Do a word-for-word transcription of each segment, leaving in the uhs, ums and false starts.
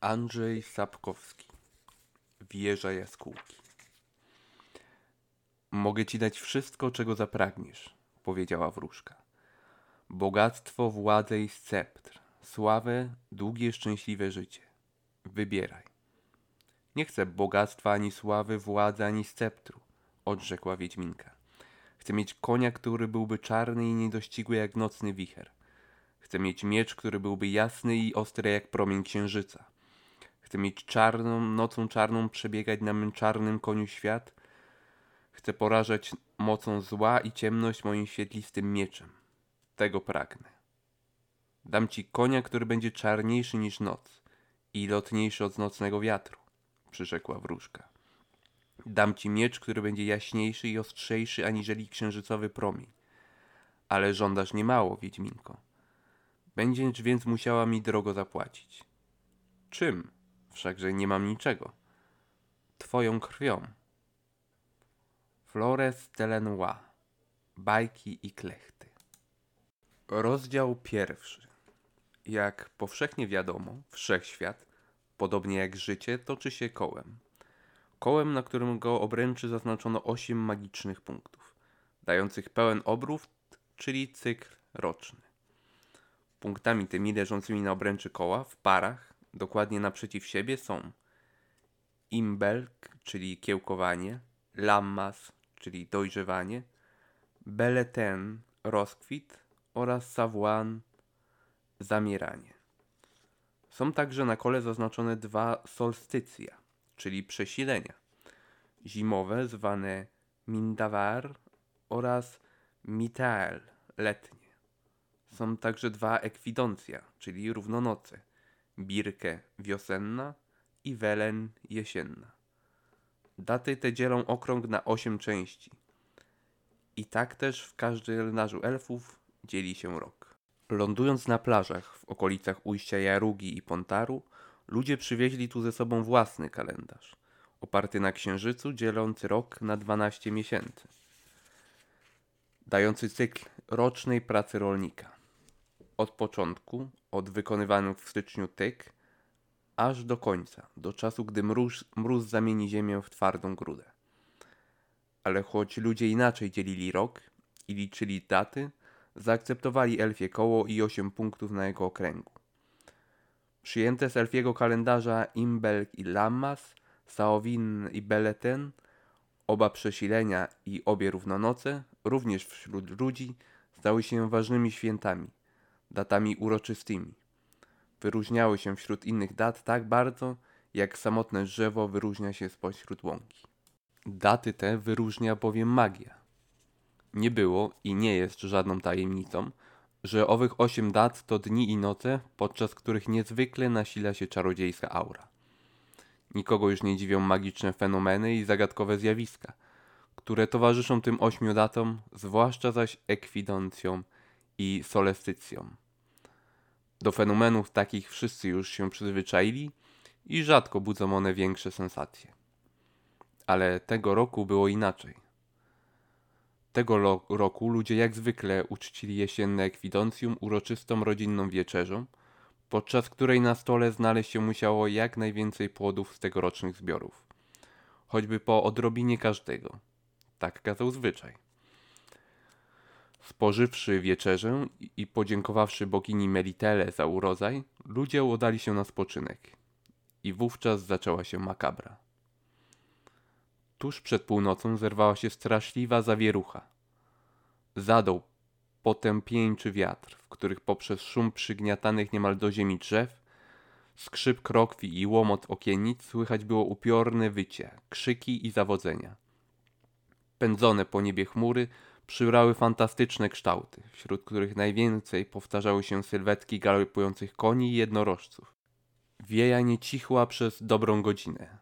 Andrzej Sapkowski. Wieża Jaskółki. Mogę ci dać wszystko, czego zapragniesz, powiedziała wróżka. Bogactwo, władzę i sceptr, sławę, długie, szczęśliwe życie. Wybieraj. Nie chcę bogactwa, ani sławy, władzy, ani sceptru, odrzekła Wiedźminka. Chcę mieć konia, który byłby czarny i niedościgły jak nocny wicher. Chcę mieć miecz, który byłby jasny i ostry jak promień księżyca. Chcę mieć czarną, nocą czarną przebiegać na mym czarnym koniu świat. Chcę porażać mocą zła i ciemność moim świetlistym mieczem. Tego pragnę. Dam ci konia, który będzie czarniejszy niż noc i lotniejszy od nocnego wiatru, przyrzekła wróżka. Dam ci miecz, który będzie jaśniejszy i ostrzejszy aniżeli księżycowy promień. Ale żądasz niemało, Wiedźminko. Będziesz więc musiała mi drogo zapłacić. Czym? Wszakże nie mam niczego. Twoją krwią. Flores de Bajki i klechty. Rozdział pierwszy. Jak powszechnie wiadomo, wszechświat, podobnie jak życie, toczy się kołem. Kołem, na którym go obręczy zaznaczono osiem magicznych punktów, dających pełen obrót, czyli cykl roczny. Punktami tymi leżącymi na obręczy koła, w parach, dokładnie naprzeciw siebie są Imbolc, czyli kiełkowanie, Lammas, czyli dojrzewanie, Beleten, rozkwit oraz Sawan, zamieranie. Są także na kole zaznaczone dwa solstycja, czyli przesilenia, zimowe zwane Mindawar oraz Mitael, letnie. Są także dwa ekwidoncja, czyli równonoce, Birke wiosenna i Welen jesienna. Daty te dzielą okrąg na osiem części. I tak też w kalendarzu elfów dzieli się rok. Lądując na plażach w okolicach ujścia Jarugi i Pontaru, ludzie przywieźli tu ze sobą własny kalendarz, oparty na księżycu, dzielący rok na dwanaście miesięcy, dający cykl rocznej pracy rolnika. Od początku, od wykonywanych w styczniu tyk, aż do końca, do czasu, gdy mróz, mróz zamieni ziemię w twardą grudę. Ale choć ludzie inaczej dzielili rok i liczyli daty, zaakceptowali elfie koło i osiem punktów na jego okręgu. Przyjęte z elfiego kalendarza Imbolc i Lammas, Samhain i Beleten, oba przesilenia i obie równonoce, również wśród ludzi, stały się ważnymi świętami, datami uroczystymi. Wyróżniały się wśród innych dat tak bardzo, jak samotne drzewo wyróżnia się spośród łąki. Daty te wyróżnia bowiem magia. Nie było i nie jest żadną tajemnicą, że owych osiem dat to dni i noce, podczas których niezwykle nasila się czarodziejska aura. Nikogo już nie dziwią magiczne fenomeny i zagadkowe zjawiska, które towarzyszą tym ośmiu datom, zwłaszcza zaś ekwidencjom i solstycjom. Do fenomenów takich wszyscy już się przyzwyczaili i rzadko budzą one większe sensacje. Ale tego roku było inaczej. Tego lo- roku ludzie jak zwykle uczcili jesienne ekwidencjum uroczystą rodzinną wieczerzą, podczas której na stole znaleźć się musiało jak najwięcej płodów z tegorocznych zbiorów. Choćby po odrobinie każdego. Tak kazał zwyczaj. Spożywszy wieczerzę i podziękowawszy bogini Melitele za urodzaj, ludzie udali się na spoczynek. I wówczas zaczęła się makabra. Tuż przed północą zerwała się straszliwa zawierucha. Zadął potępieńczy wiatr, w których poprzez szum przygniatanych niemal do ziemi drzew, skrzyp krokwi i łomot okiennic słychać było upiorne wycie, krzyki i zawodzenia. Pędzone po niebie chmury przybrały fantastyczne kształty, wśród których najwięcej powtarzały się sylwetki galopujących koni i jednorożców. Wieja nie cichła przez dobrą godzinę,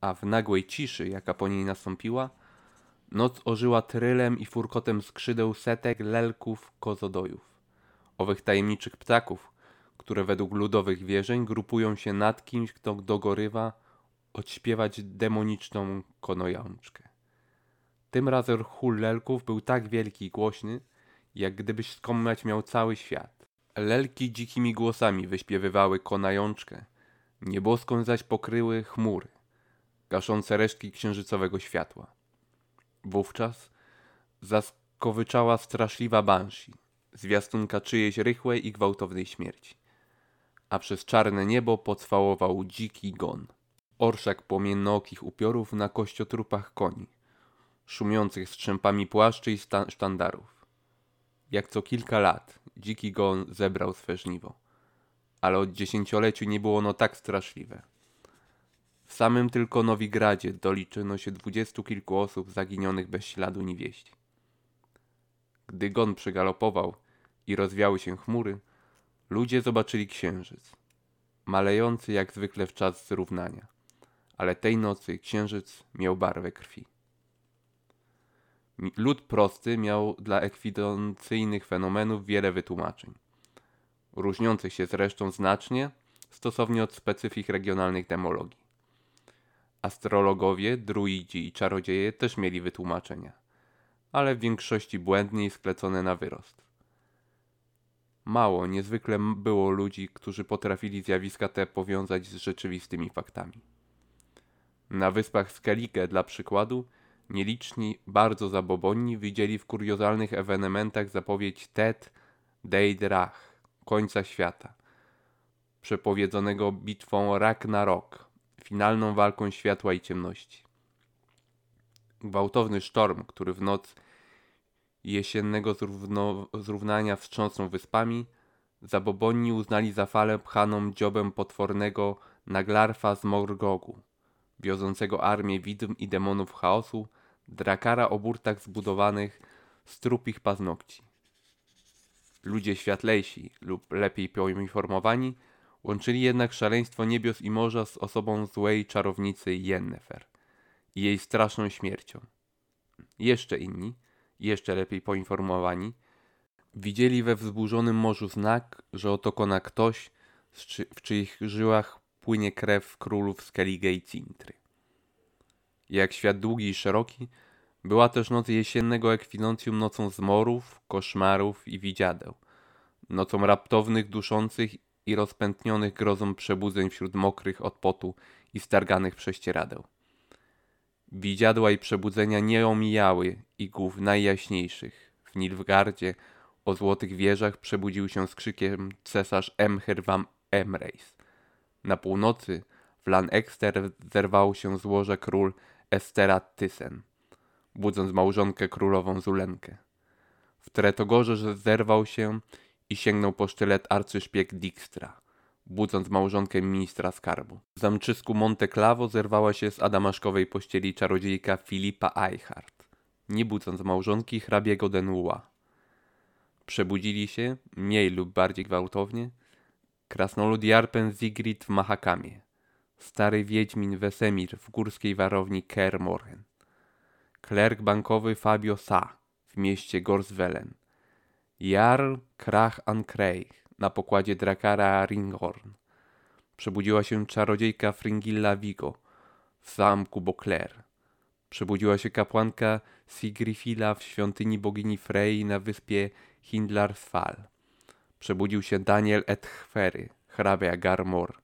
a w nagłej ciszy, jaka po niej nastąpiła, noc ożyła trylem i furkotem skrzydeł setek, lelków, kozodojów. Owych tajemniczych ptaków, które według ludowych wierzeń grupują się nad kimś, kto dogorywa odśpiewać demoniczną konojączkę. Tym razem chór lelków był tak wielki i głośny, jak gdybyś skomlać miał cały świat. Lelki dzikimi głosami wyśpiewywały konajączkę, Nieboskłon zaś pokryły chmury, gaszące resztki księżycowego światła. Wówczas zaskowyczała straszliwa banshee, zwiastunka czyjejś rychłej i gwałtownej śmierci, a przez czarne niebo pocwałował dziki gon. Orszak płomiennookich upiorów na kościotrupach koni, szumiących strzępami płaszczy i sta- sztandarów. Jak co kilka lat dziki gon zebrał swe żniwo, ale od dziesięcioleciu nie było ono tak straszliwe. W samym tylko Nowigradzie doliczono się dwudziestu kilku osób zaginionych bez śladu ni wieści. Gdy gon przegalopował i rozwiały się chmury, ludzie zobaczyli księżyc, malejący jak zwykle w czas zrównania, ale tej nocy księżyc miał barwę krwi. Lud prosty miał dla ekwidencyjnych fenomenów wiele wytłumaczeń, różniących się zresztą znacznie stosownie od specyfik regionalnych demologii. Astrologowie, druidzi i czarodzieje też mieli wytłumaczenia, ale w większości błędnie i sklecone na wyrost. Mało, niezwykle było ludzi, którzy potrafili zjawiska te powiązać z rzeczywistymi faktami. Na wyspach Skellige, dla przykładu, nieliczni, bardzo zabobonni widzieli w kuriozalnych ewenementach zapowiedź Tedeidrach, końca świata, przepowiedzonego bitwą Ragnarok, finalną walką światła i ciemności. Gwałtowny sztorm, który w noc jesiennego zrówno, zrównania wstrząsnął wyspami, zabobonni uznali za falę pchaną dziobem potwornego Naglarfa z Morgogu, wiozącego armię widm i demonów chaosu, drakara o burtach zbudowanych z trupich paznokci. Ludzie światlejsi lub lepiej poinformowani łączyli jednak szaleństwo niebios i morza z osobą złej czarownicy Yennefer i jej straszną śmiercią. Jeszcze inni, jeszcze lepiej poinformowani, widzieli we wzburzonym morzu znak, że otokona ktoś, w czyich żyłach płynie krew królów Skellige i Cintry. Jak świat długi i szeroki, była też noc jesiennego ekwidencjum nocą zmorów, koszmarów i widziadeł, nocą raptownych, duszących i rozpętnionych grozą przebudzeń wśród mokrych od potu i starganych prześcieradeł. Widziadła i przebudzenia nie omijały igłów najjaśniejszych. W Nilfgaardzie o złotych wieżach przebudził się z krzykiem cesarz Emhyr var Emreis. Na północy w Lan Exeter zerwał się z łoża król Estera Tysen, budząc małżonkę królową Zulenkę. W Tretogorze zerwał się i sięgnął po sztylet arcyszpieg Dijkstra, budząc małżonkę ministra skarbu. W zamczysku Monte Clavo zerwała się z adamaszkowej pościeli czarodziejka Filipa Eichhardt, nie budząc małżonki hrabiego Denua. Przebudzili się, mniej lub bardziej gwałtownie, krasnolud Jarpen Sigrid w Mahakamie, stary wiedźmin Wesemir w górskiej warowni Kermorhen, klerk bankowy Fabio Sa w mieście Gorswellen, Jarl Krach Ankreich na pokładzie drakara Ringhorn. Przebudziła się czarodziejka Fringilla Vigo w zamku Beauclerc. Przebudziła się kapłanka Sigrifila w świątyni bogini Frey na wyspie Hindlarsfall. Przebudził się Daniel Edhwery, hrabia Garmor,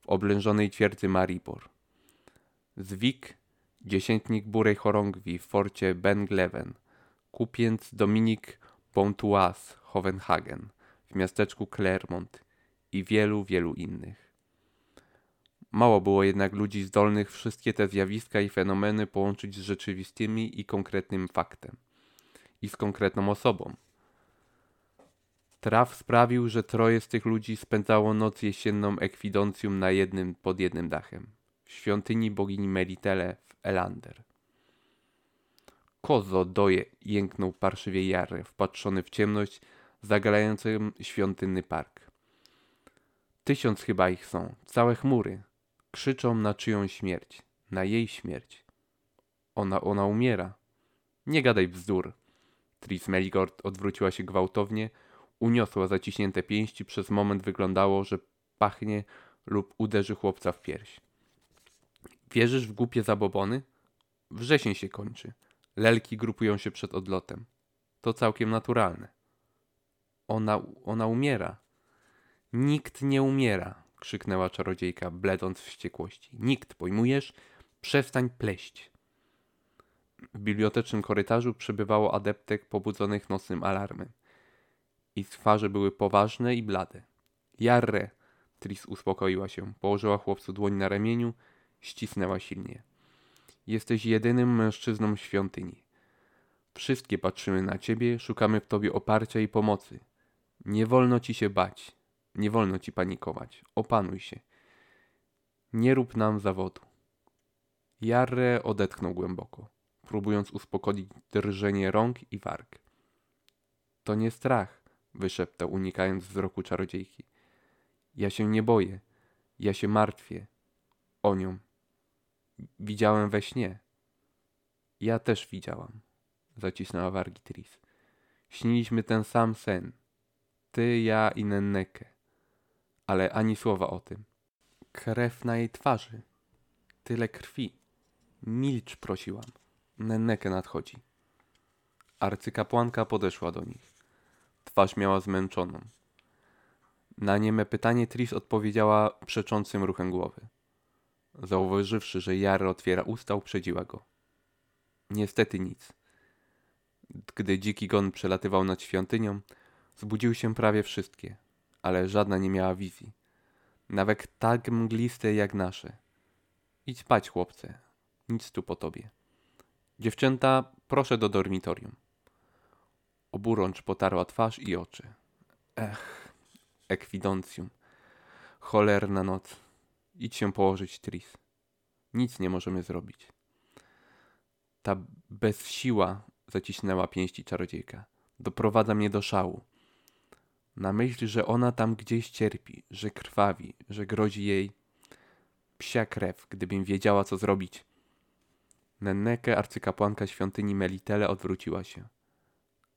w oblężonej twierdzy Maribor. Zwik, dziesiętnik Burej Chorągwi w forcie Ben Gleven, kupiec Dominik Pontuas Hohenhagen w miasteczku Clermont i wielu, wielu innych. Mało było jednak ludzi zdolnych wszystkie te zjawiska i fenomeny połączyć z rzeczywistymi i konkretnym faktem. I z konkretną osobą. Traf sprawił, że troje z tych ludzi spędzało noc jesienną ekwidencjum na jednym pod jednym dachem. W świątyni bogini Melitele w Elander. Kozo doje, jęknął parszywie Jarre, wpatrzony w ciemność, zagalającym świątynny park. Tysiąc chyba ich są, całe chmury. Krzyczą na czyjąś śmierć, na jej śmierć. Ona, ona umiera. Nie gadaj bzdur. Tris Meligord odwróciła się gwałtownie, uniosła zaciśnięte pięści, przez moment wyglądało, że pachnie lub uderzy chłopca w pierś. Wierzysz w głupie zabobony? Wrzesień się kończy. Lelki grupują się przed odlotem. To całkiem naturalne. Ona, ona umiera. Nikt nie umiera. krzyknęła czarodziejka, bledąc w wściekłości. Nikt, pojmujesz? Przestań pleść. W bibliotecznym korytarzu przebywało adeptek pobudzonych nocnym alarmem. Ich twarze były poważne i blade. Jarre! Tris uspokoiła się, położyła chłopcu dłoń na ramieniu, ścisnęła silnie. Jesteś jedynym mężczyzną w świątyni. Wszystkie patrzymy na ciebie, szukamy w tobie oparcia i pomocy. Nie wolno ci się bać. Nie wolno ci panikować. Opanuj się. Nie rób nam zawodu. Jarre odetchnął głęboko, próbując uspokoić drżenie rąk i warg. To nie strach, wyszeptał, unikając wzroku czarodziejki. Ja się nie boję. Ja się martwię. O nią. Widziałem we śnie. Ja też widziałam. Zacisnęła wargi Tris. Śniliśmy ten sam sen. Ty, ja i Nenneke. Ale ani słowa o tym. Krew na jej twarzy. Tyle krwi. Milcz, prosiłam. Nenneke nadchodzi. Arcykapłanka podeszła do nich. Twarz miała zmęczoną. Na nieme pytanie Tris odpowiedziała przeczącym ruchem głowy. Zauważywszy, że Jarre otwiera usta, uprzedziła go. Niestety nic. Gdy dziki gon przelatywał nad świątynią, zbudziły się prawie wszystkie, ale żadna nie miała wizji. Nawet tak mgliste jak nasze. Idź spać, chłopcze. Nic tu po tobie. Dziewczęta, proszę do dormitorium. Oburącz potarła twarz i oczy. Ech, ekwidencjum. Cholerna noc. Idź się położyć, Tris. Nic nie możemy zrobić. Ta bezsiła, zacisnęła pięści czarodziejka, doprowadza mnie do szału. Na myśl, że ona tam gdzieś cierpi, że krwawi, że grozi jej psia krew, gdybym wiedziała, co zrobić. Nenneke, arcykapłanka świątyni Melitele, odwróciła się.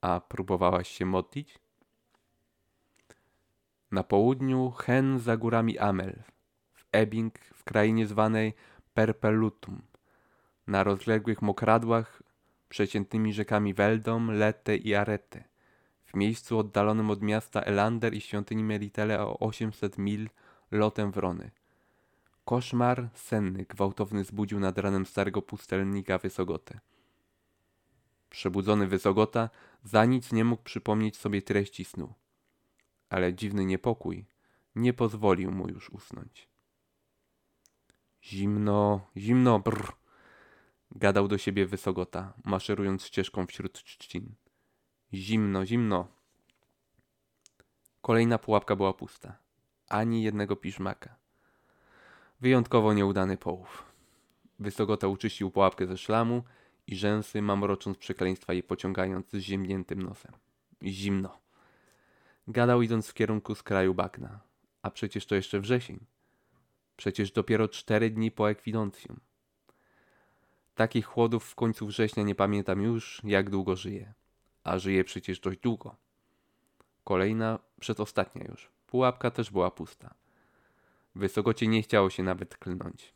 A próbowałaś się modlić? Na południu hen za górami Amel, w Ebbing, w krainie zwanej Perpelutum, na rozległych mokradłach przeciętnymi rzekami Weldom, Lete i Arete, w miejscu oddalonym od miasta Elander i świątyni Melitele o osiemset mil lotem wrony. Koszmar senny, gwałtowny zbudził nad ranem starego pustelnika Wysogotę. Przebudzony Wysogota za nic nie mógł przypomnieć sobie treści snu, ale dziwny niepokój nie pozwolił mu już usnąć. Zimno, zimno, brr! Gadał do siebie Wysogota, maszerując ścieżką wśród trzcin. Zimno, zimno. Kolejna pułapka była pusta. Ani jednego piżmaka. Wyjątkowo nieudany połów. Wysogota uczyścił pułapkę ze szlamu i rzęsy, mamrocząc przekleństwa i pociągając z ziemniętym nosem. Zimno. Gadał, idąc w kierunku skraju bagna. A przecież to jeszcze wrzesień. Przecież dopiero cztery dni po ekwidencjum. Takich chłodów w końcu września nie pamiętam już, jak długo żyję. A żyję przecież dość długo. Kolejna, przedostatnia już. Pułapka też była pusta. Wysokocie nie chciało się nawet klnąć.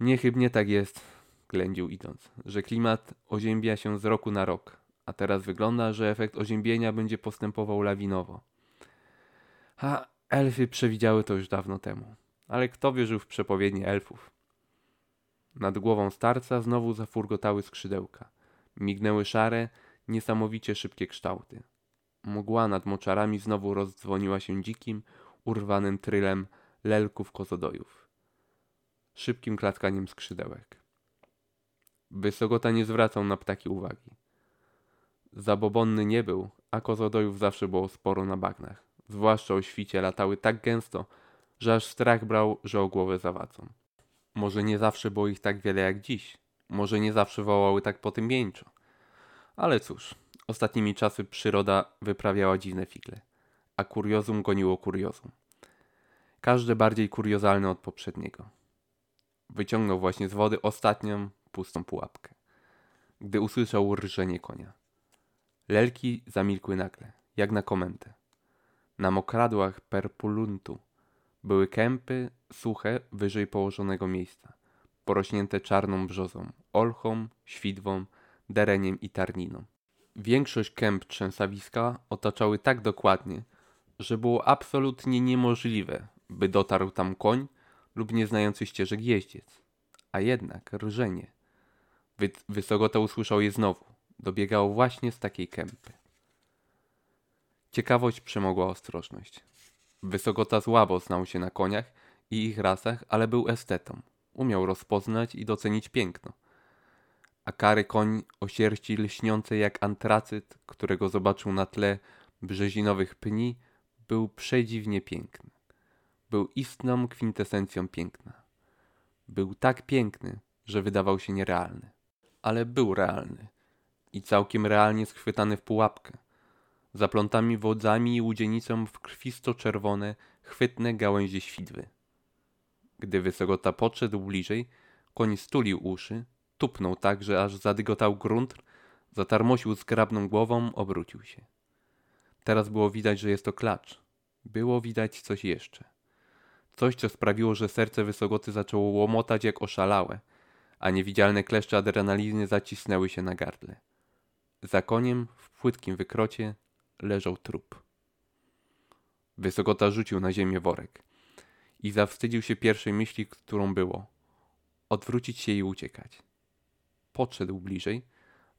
Niechybnie tak jest, ględził idąc, że klimat oziębia się z roku na rok, a teraz wygląda, że efekt oziębienia będzie postępował lawinowo. A elfy przewidziały to już dawno temu. Ale kto wierzył w przepowiednie elfów? Nad głową starca znowu zafurgotały skrzydełka. Mignęły szare, niesamowicie szybkie kształty. Mgła nad moczarami znowu rozdzwoniła się dzikim, urwanym trylem lelków kozodojów. Szybkim klatkaniem skrzydełek. Wysogota nie zwracał na ptaki uwagi. Zabobonny nie był, a kozodojów zawsze było sporo na bagnach. Zwłaszcza o świcie latały tak gęsto, że aż strach brał, że o głowę zawadzą. Może nie zawsze było ich tak wiele jak dziś. Może nie zawsze wołały tak potępieńczo. Ale cóż, ostatnimi czasy przyroda wyprawiała dziwne figle. A kuriozum goniło kuriozum. Każde bardziej kuriozalne od poprzedniego. Wyciągnął właśnie z wody ostatnią, pustą pułapkę. Gdy usłyszał rżenie konia. Lelki zamilkły nagle, jak na komendę. Na mokradłach Perpuluntu były kępy suche wyżej położonego miejsca, porośnięte czarną brzozą, olchą, świdwą, dereniem i tarniną. Większość kęp trzęsawiska otaczały tak dokładnie, że było absolutnie niemożliwe by dotarł tam koń lub nieznający ścieżek jeździec. A jednak rżenie. Wy- Wysogota usłyszał je znowu. Dobiegał właśnie z takiej kępy. Ciekawość przemogła ostrożność. Wysogota słabo znał się na koniach i ich rasach, ale był estetą. Umiał rozpoznać i docenić piękno. A kary koń o sierści lśniącej jak antracyt, którego zobaczył na tle brzezinowych pni, był przedziwnie piękny. Był istną kwintesencją piękna. Był tak piękny, że wydawał się nierealny. Ale był realny. I całkiem realnie schwytany w pułapkę. Zaplątami wodzami i łudzienicą w krwisto-czerwone, chwytne gałęzie świdwy. Gdy Wysogota podszedł bliżej, koń stulił uszy, tupnął tak, że aż zadygotał grunt, zatarmosił zgrabną głową, obrócił się. Teraz było widać, że jest to klacz. Było widać coś jeszcze. Coś, co sprawiło, że serce Wysogoty zaczęło łomotać jak oszalałe, a niewidzialne kleszcze adrenaliny zacisnęły się na gardle. Za koniem, w płytkim wykrocie, leżał trup. Wysogota rzucił na ziemię worek i zawstydził się pierwszej myśli, którą było. Odwrócić się i uciekać. Podszedł bliżej,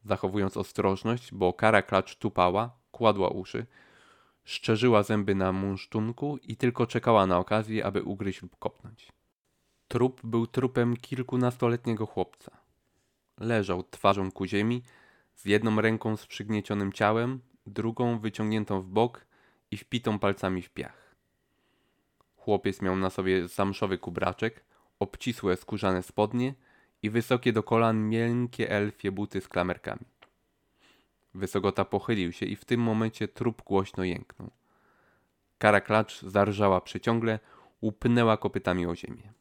zachowując ostrożność, bo kara klacz tupała, kładła uszy, szczerzyła zęby na munsztunku i tylko czekała na okazję, aby ugryźć lub kopnąć. Trup był trupem kilkunastoletniego chłopca. Leżał twarzą ku ziemi, z jedną ręką z przygniecionym ciałem, drugą wyciągniętą w bok i wpitą palcami w piach. Chłopiec miał na sobie zamszowy kubraczek, obcisłe skórzane spodnie i wysokie do kolan miękkie elfie buty z klamerkami. Wysogota pochylił się i w tym momencie trup głośno jęknął. Kara klacz zarżała przeciągle, upnęła kopytami o ziemię.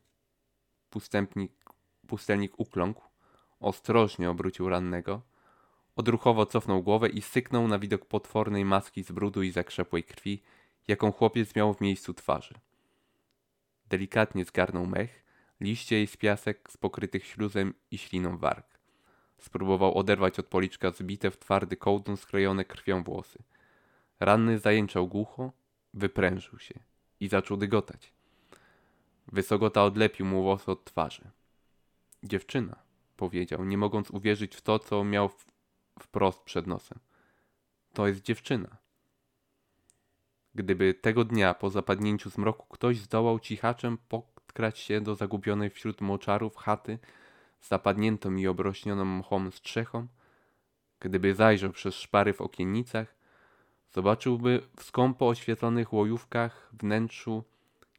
Pustępnik, pustelnik ukląkł, ostrożnie obrócił rannego, odruchowo cofnął głowę i syknął na widok potwornej maski z brudu i zakrzepłej krwi, jaką chłopiec miał w miejscu twarzy. Delikatnie zgarnął mech, liście i piasek z pokrytych śluzem i śliną warg. Spróbował oderwać od policzka zbite w twardy kołdun sklejone krwią włosy. Ranny zajęczał głucho, wyprężył się i zaczął dygotać. Wysogota odlepił mu włosy od twarzy. Dziewczyna, powiedział, nie mogąc uwierzyć w to, co miał w... wprost przed nosem. To jest dziewczyna. Gdyby tego dnia po zapadnięciu zmroku ktoś zdołał cichaczem podkrać się do zagubionej wśród moczarów chaty z zapadniętą i obrośnioną mchą strzechą, gdyby zajrzał przez szpary w okiennicach, zobaczyłby w skąpo oświetlonych łojówkach wnętrzu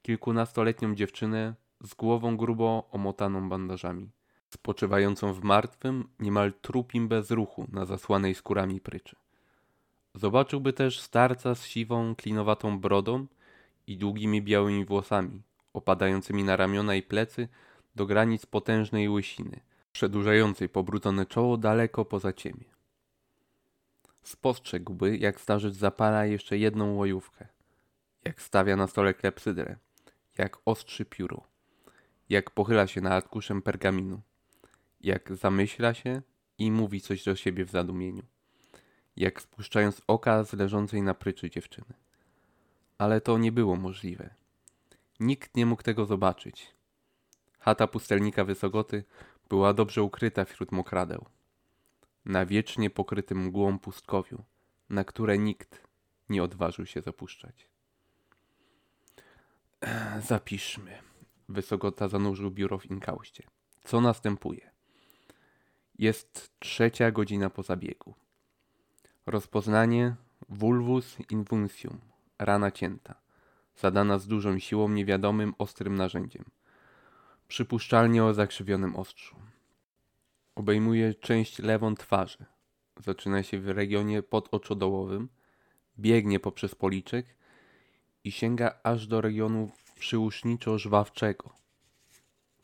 kilkunastoletnią dziewczynę z głową grubo omotaną bandażami, spoczywającą w martwym, niemal trupim bezruchu na zasłanej skórami pryczy. Zobaczyłby też starca z siwą, klinowatą brodą i długimi białymi włosami, opadającymi na ramiona i plecy do granic potężnej łysiny, przedłużającej pobrudzone czoło daleko poza ciemię. Spostrzegłby, jak starzec zapala jeszcze jedną łojówkę, jak stawia na stole klepsydrę, jak ostrzy pióro, jak pochyla się nad arkuszem pergaminu, jak zamyśla się i mówi coś do siebie w zadumieniu, jak spuszczając oka z leżącej na pryczy dziewczyny. Ale to nie było możliwe. Nikt nie mógł tego zobaczyć. Chata pustelnika Wysogoty była dobrze ukryta wśród mokradeł. Na wiecznie pokrytym mgłą pustkowiu, na które nikt nie odważył się zapuszczać. Zapiszmy. Wysogota zanurzył biuro w inkauście. Co następuje? Jest trzecia godzina po zabiegu. Rozpoznanie vulvus invuncium, rana cięta, zadana z dużą siłą niewiadomym, ostrym narzędziem, przypuszczalnie o zakrzywionym ostrzu. Obejmuje część lewą twarzy, zaczyna się w regionie podoczodołowym, biegnie poprzez policzek i sięga aż do regionu przyłuszniczo-żwawczego.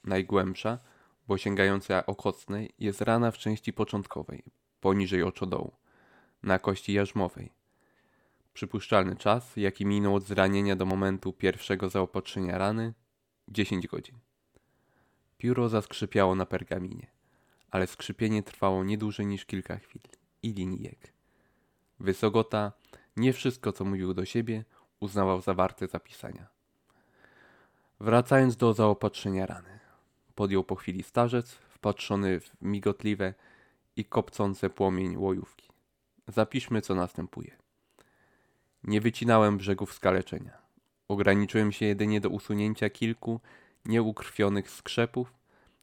Najgłębsza, bo sięgająca okocnej, jest rana w części początkowej, poniżej oczodołu, na kości jarzmowej. Przypuszczalny czas, jaki minął od zranienia do momentu pierwszego zaopatrzenia rany, dziesięć godzin. Pióro zaskrzypiało na pergaminie, ale skrzypienie trwało nie dłużej niż kilka chwil i linijek. Wysogota nie wszystko, co mówił do siebie, uznawał zawarte zapisania. Wracając do zaopatrzenia rany, podjął po chwili starzec, wpatrzony w migotliwe i kopcące płomień łojówki. Zapiszmy, co następuje. Nie wycinałem brzegów skaleczenia. Ograniczyłem się jedynie do usunięcia kilku nieukrwionych skrzepów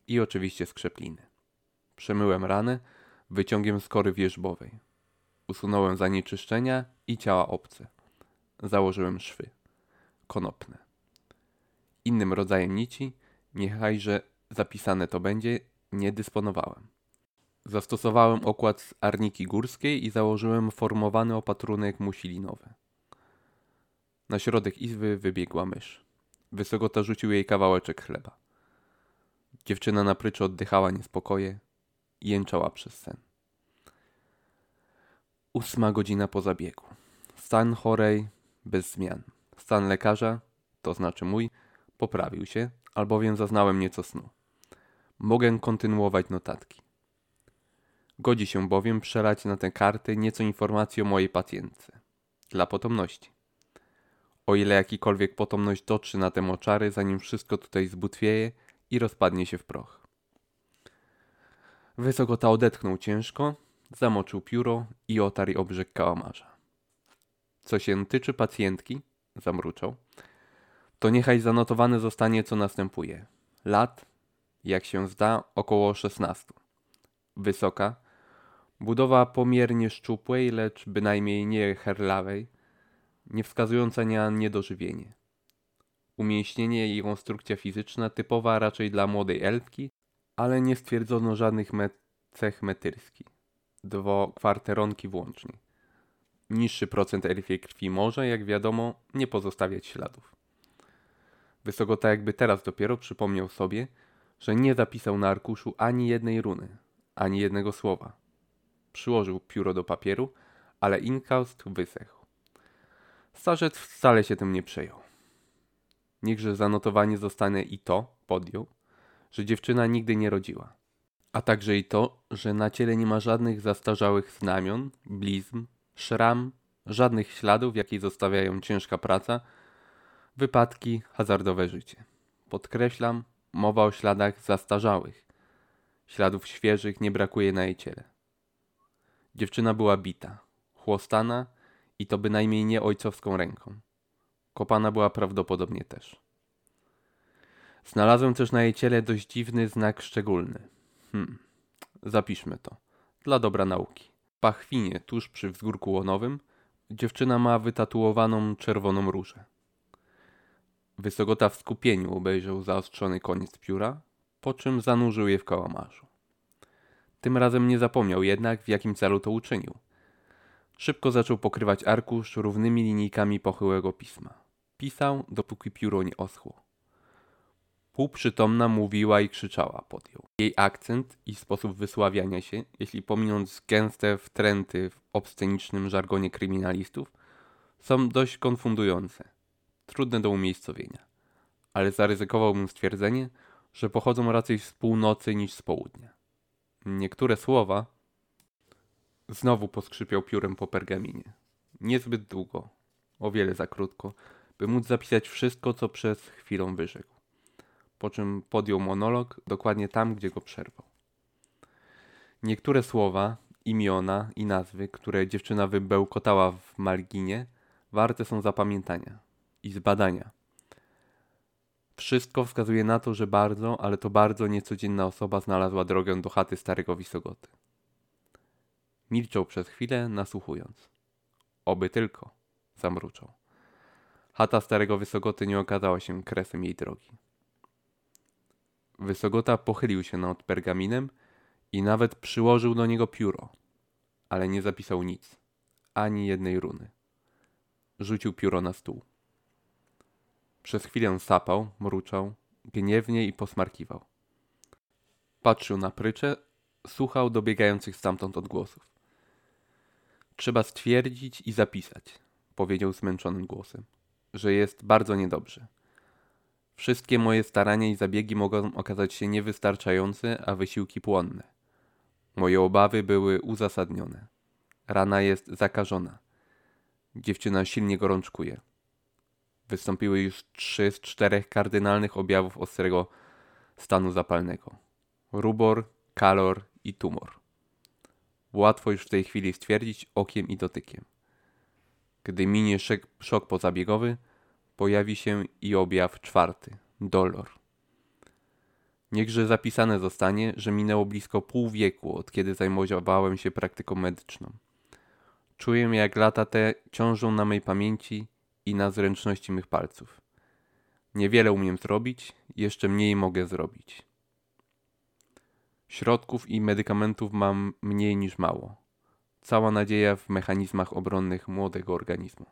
i oczywiście skrzepliny. Przemyłem ranę wyciągiem z kory wierzbowej. Usunąłem zanieczyszczenia i ciała obce. Założyłem szwy konopne. Innym rodzajem nici, niechajże zapisane to będzie, nie dysponowałem. Zastosowałem okład z arniki górskiej i założyłem formowany opatrunek musilinowy. Na środek izby wybiegła mysz. Wysokota rzucił jej kawałeczek chleba. Dziewczyna na pryczy oddychała niespokoje i jęczała przez sen. Ósma godzina po zabiegu. Stan chorej bez zmian. Stan lekarza, to znaczy mój, poprawił się, albowiem zaznałem nieco snu. Mogę kontynuować notatki. Godzi się bowiem przelać na te karty nieco informacji o mojej pacjentce. Dla potomności. O ile jakikolwiek potomność dotrzy na te moczary, zanim wszystko tutaj zbutwieje i rozpadnie się w proch. Wysokota odetchnął ciężko, zamoczył pióro i otarł o brzeg kałamarza. Co się tyczy pacjentki, zamruczał, to niechaj zanotowane zostanie, co następuje. Lat, jak się zda, około szesnastu. Wysoka, budowa pomiernie szczupłej, lecz bynajmniej nie herlawej, nie wskazująca na niedożywienie. Umięśnienie i konstrukcja fizyczna typowa raczej dla młodej elfki, ale nie stwierdzono żadnych me- cech metyrskich. Dwokwarteronki włącznie. Niższy procent elfiej krwi może, jak wiadomo, nie pozostawiać śladów. Wysokota jakby teraz dopiero przypomniał sobie, że nie zapisał na arkuszu ani jednej runy, ani jednego słowa. Przyłożył pióro do papieru, ale inkaust wysechł. Starzec wcale się tym nie przejął. Niechże zanotowanie zostanie i to, podjął, że dziewczyna nigdy nie rodziła, a także i to, że na ciele nie ma żadnych zastarzałych znamion, blizn, szram, żadnych śladów, jakie zostawiają ciężka praca, wypadki, hazardowe życie. Podkreślam, mowa o śladach zastarzałych. Śladów świeżych nie brakuje na jej ciele. Dziewczyna była bita, chłostana i to bynajmniej nie ojcowską ręką. Kopana była prawdopodobnie też. Znalazłem też na jej ciele dość dziwny znak szczególny. Hmm, zapiszmy to. Dla dobra nauki. W pachwinie, tuż przy wzgórku łonowym, dziewczyna ma wytatuowaną czerwoną różę. Wysokota w skupieniu obejrzał zaostrzony koniec pióra, po czym zanurzył je w kałamarzu. Tym razem nie zapomniał jednak, w jakim celu to uczynił. Szybko zaczął pokrywać arkusz równymi linijkami pochyłego pisma. Pisał, dopóki pióro nie oschło. Półprzytomna mówiła i krzyczała, podjął. Jej akcent i sposób wysławiania się, jeśli pominąc gęste wtręty w obscenicznym żargonie kryminalistów, są dość konfundujące, trudne do umiejscowienia. Ale zaryzykowałbym stwierdzenie, że pochodzą raczej z północy niż z południa. Niektóre słowa... Znowu poskrzypiał piórem po pergaminie. Niezbyt długo, o wiele za krótko, by móc zapisać wszystko, co przez chwilę wyrzekł. Po czym podjął monolog dokładnie tam, gdzie go przerwał. Niektóre słowa, imiona i nazwy, które dziewczyna wybełkotała w marginie, warte są zapamiętania i zbadania. Wszystko wskazuje na to, że bardzo, ale to bardzo niecodzienna osoba znalazła drogę do chaty starego Wisogoty. Milczał przez chwilę, nasłuchując. Oby tylko, zamruczał. Chata starego Wisogoty nie okazała się kresem jej drogi. Wysogota pochylił się nad pergaminem i nawet przyłożył do niego pióro, ale nie zapisał nic, ani jednej runy. Rzucił pióro na stół. Przez chwilę sapał, mruczał, gniewnie i posmarkiwał. Patrzył na pryczę, słuchał dobiegających stamtąd odgłosów. Trzeba stwierdzić i zapisać, powiedział zmęczonym głosem, że jest bardzo niedobrze. Wszystkie moje starania i zabiegi mogą okazać się niewystarczające, a wysiłki płonne. Moje obawy były uzasadnione. Rana jest zakażona. Dziewczyna silnie gorączkuje. wystąpiły już trzy z czterech kardynalnych objawów ostrego stanu zapalnego. Rubor, kalor i tumor. Łatwo już w tej chwili stwierdzić okiem i dotykiem. Gdy minie szok, szok pozabiegowy, pojawi się i objaw czwarty, dolor. Niechże zapisane zostanie, że minęło blisko pół wieku, od kiedy zajmowałem się praktyką medyczną. Czuję, jak lata te ciążą na mej pamięci i na zręczności mych palców. Niewiele umiem zrobić, jeszcze mniej mogę zrobić. Środków i medykamentów mam mniej niż mało. Cała nadzieja w mechanizmach obronnych młodego organizmu.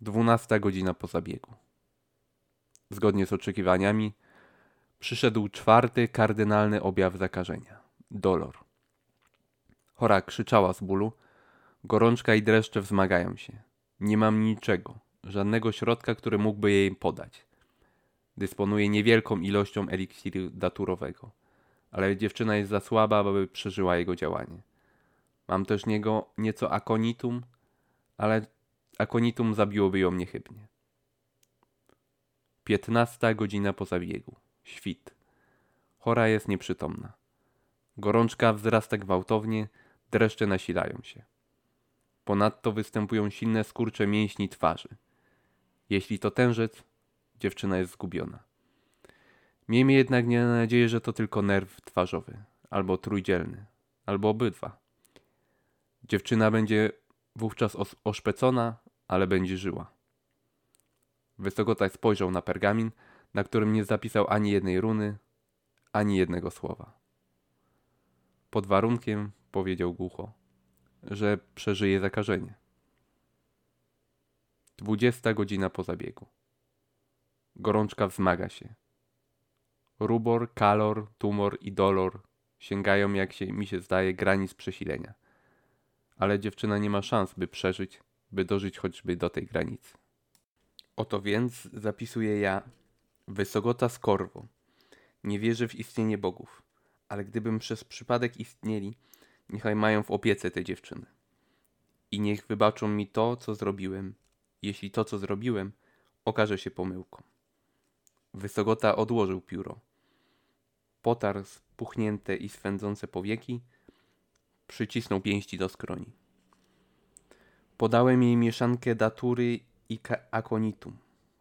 Dwunasta godzina po zabiegu. Zgodnie z oczekiwaniami przyszedł czwarty kardynalny objaw zakażenia. Dolor. Chora krzyczała z bólu. Gorączka i dreszcze wzmagają się. Nie mam niczego, żadnego środka, który mógłby jej podać. Dysponuje niewielką ilością eliksiru daturowego, ale dziewczyna jest za słaba, aby przeżyła jego działanie. Mam też niego nieco akonitum, ale akonitum zabiłoby ją niechybnie. Piętnasta godzina po zabiegu. Świt. Chora jest nieprzytomna. Gorączka wzrasta gwałtownie, dreszcze nasilają się. Ponadto występują silne skurcze mięśni twarzy. Jeśli to tężec, dziewczyna jest zgubiona. Miejmy jednak nadzieję, że to tylko nerw twarzowy, albo trójdzielny, albo obydwa. Dziewczyna będzie wówczas os- oszpecona, ale będzie żyła. Wysokotaj spojrzał na pergamin, na którym nie zapisał ani jednej runy, ani jednego słowa. Pod warunkiem, powiedział głucho, że przeżyje zakażenie. Dwudziesta godzina po zabiegu. Gorączka wzmaga się. Rubor, kalor, tumor i dolor sięgają, jak się mi się zdaje, granic przesilenia. Ale dziewczyna nie ma szans, by przeżyć, by dożyć choćby do tej granicy. Oto więc zapisuję ja, Wysogota Skorwo. Nie wierzę w istnienie bogów, ale gdybym przez przypadek istnieli, niechaj mają w opiece te dziewczyny. I niech wybaczą mi to, co zrobiłem, jeśli to, co zrobiłem, okaże się pomyłką. Wysogota odłożył pióro. Potarł spuchnięte i swędzące powieki, przycisnął pięści do skroni. Podałem jej mieszankę datury i akonitum,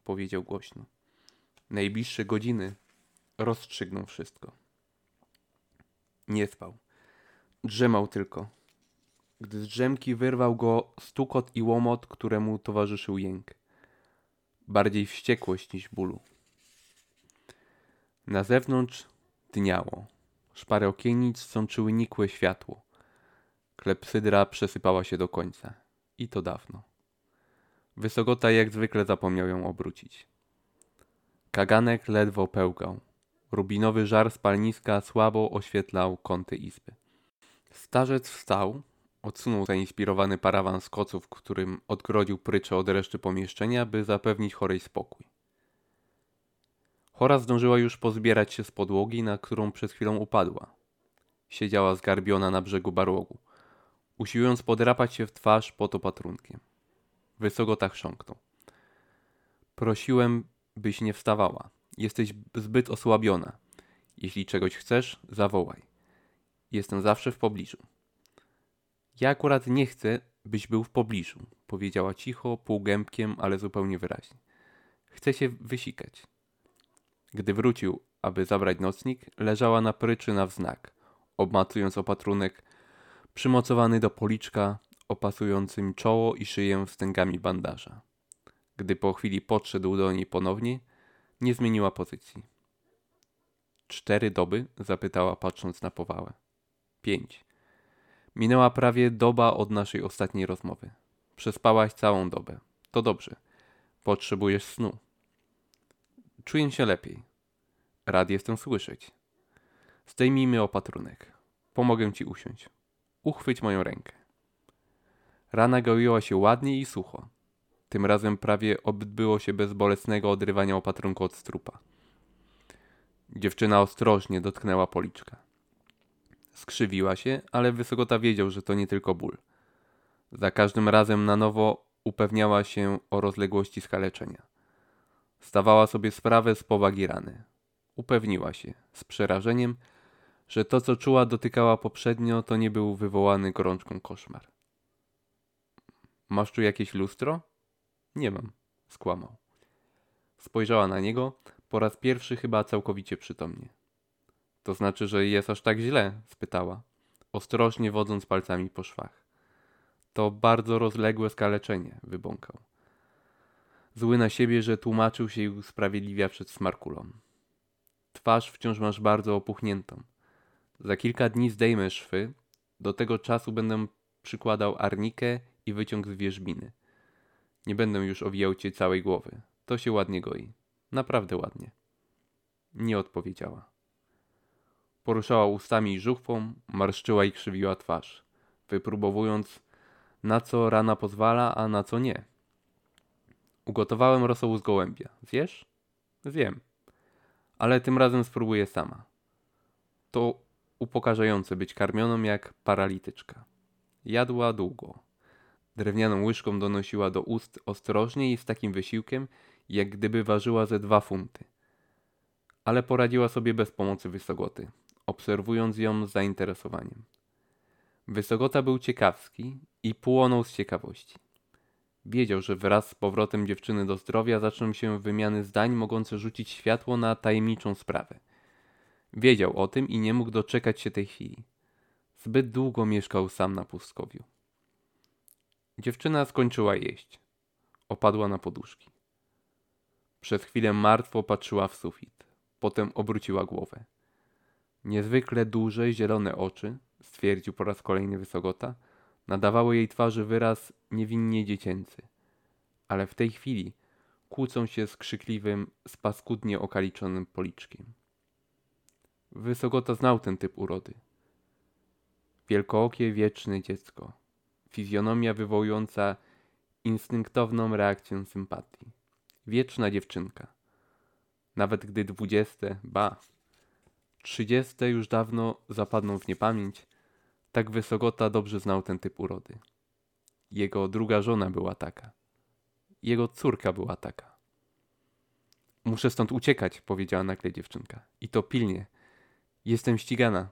powiedział głośno. Najbliższe godziny rozstrzygną wszystko. Nie spał. Drzemał tylko. Gdy z drzemki wyrwał go stukot i łomot, któremu towarzyszył jęk. Bardziej wściekłość niż bólu. Na zewnątrz dniało. Szpary okienic sączyły nikłe światło. Klepsydra przesypała się do końca. I to dawno. Wysogota jak zwykle zapomniał ją obrócić. Kaganek ledwo pełgał. Rubinowy żar spalniska słabo oświetlał kąty izby. Starzec wstał, odsunął zainspirowany parawan z koców, którym odgrodził prycze od reszty pomieszczenia, by zapewnić chorej spokój. Chora zdążyła już pozbierać się z podłogi, na którą przed chwilą upadła. Siedziała zgarbiona na brzegu barłogu, usiłując podrapać się w twarz pod opatrunkiem. Wysogota chrząknął. Prosiłem, byś nie wstawała. Jesteś zbyt osłabiona. Jeśli czegoś chcesz, zawołaj. Jestem zawsze w pobliżu. Ja akurat nie chcę, byś był w pobliżu, powiedziała cicho, półgębkiem, ale zupełnie wyraźnie. Chcę się wysikać. Gdy wrócił, aby zabrać nocnik, leżała na pryczy na wznak, obmacując opatrunek przymocowany do policzka, opasującym czoło i szyję wstęgami bandaża. Gdy po chwili podszedł do niej ponownie, nie zmieniła pozycji. Cztery doby? Zapytała, patrząc na powałę. Pięć. Minęła prawie doba od naszej ostatniej rozmowy. Przespałaś całą dobę. To dobrze. Potrzebujesz snu. Czuję się lepiej. Rad jestem słyszeć. Zdejmijmy opatrunek. Pomogę ci usiąść. Uchwyć moją rękę. Rana goiła się ładnie i sucho. Tym razem prawie odbyło się bez bolesnego odrywania opatrunku od strupa. Dziewczyna ostrożnie dotknęła policzka. Skrzywiła się, ale Wysogota wiedział, że to nie tylko ból. Za każdym razem na nowo upewniała się o rozległości skaleczenia. Zdawała sobie sprawę z powagi rany. Upewniła się, z przerażeniem, że to, co czuła, dotykała poprzednio, to nie był wywołany gorączką koszmar. Masz tu jakieś lustro? Nie mam, skłamał. Spojrzała na niego, po raz pierwszy chyba całkowicie przytomnie. To znaczy, że jest aż tak źle? Spytała, ostrożnie wodząc palcami po szwach. To bardzo rozległe skaleczenie, wybąkał. Zły na siebie, że tłumaczył się i usprawiedliwia przed smarkulą. Twarz wciąż masz bardzo opuchniętą. Za kilka dni zdejmę szwy, do tego czasu będę przykładał arnikę i wyciąg z wierzbiny. Nie będę już owijał cię całej głowy. To się ładnie goi. Naprawdę ładnie. Nie odpowiedziała. Poruszała ustami i żuchwą, marszczyła i krzywiła twarz, wypróbowując, na co rana pozwala, a na co nie. Ugotowałem rosołu z gołębia. Zjesz? Zjem. Ale tym razem spróbuję sama. To upokarzające być karmioną jak paralityczka. Jadła długo. Drewnianą łyżką donosiła do ust ostrożnie i z takim wysiłkiem, jak gdyby ważyła ze dwa funty. Ale poradziła sobie bez pomocy Wysogoty, obserwując ją z zainteresowaniem. Wysogota był ciekawski i płonął z ciekawości. Wiedział, że wraz z powrotem dziewczyny do zdrowia zaczną się wymiany zdań mogące rzucić światło na tajemniczą sprawę. Wiedział o tym i nie mógł doczekać się tej chwili. Zbyt długo mieszkał sam na pustkowiu. Dziewczyna skończyła jeść. Opadła na poduszki. Przez chwilę martwo patrzyła w sufit. Potem obróciła głowę. Niezwykle duże, zielone oczy, stwierdził po raz kolejny Wysogota, nadawały jej twarzy wyraz niewinnie dziecięcy. Ale w tej chwili kłócą się z krzykliwym, spaskudnie okaliczonym policzkiem. Wysogota znał ten typ urody. Wielkookie, wieczne dziecko. Fizjonomia wywołująca instynktowną reakcję sympatii. Wieczna dziewczynka. Nawet gdy dwudzieste, ba, trzydzieste już dawno zapadną w niepamięć, tak Wysogota dobrze znał ten typ urody. Jego druga żona była taka. Jego córka była taka. Muszę stąd uciekać, powiedziała nagle dziewczynka. I to pilnie. Jestem ścigana.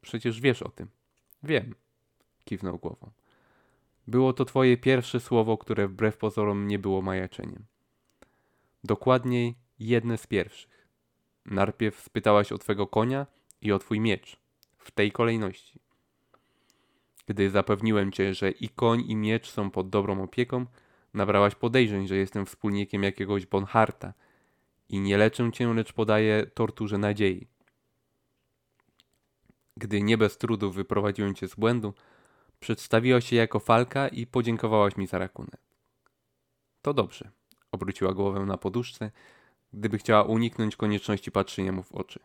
Przecież wiesz o tym. Wiem, kiwnął głową. Było to twoje pierwsze słowo, które wbrew pozorom nie było majaczeniem. Dokładniej jedne z pierwszych. Najpierw spytałaś o twego konia i o twój miecz. W tej kolejności. Gdy zapewniłem cię, że i koń i miecz są pod dobrą opieką, nabrałaś podejrzeń, że jestem wspólnikiem jakiegoś Bonharta i nie leczę cię, lecz podaję torturze nadziei. Gdy nie bez trudu wyprowadziłem cię z błędu, przedstawiłaś się jako Falka i podziękowałaś mi za rachunek. To dobrze. Obróciła głowę na poduszce, gdyby chciała uniknąć konieczności patrzenia mu w oczy.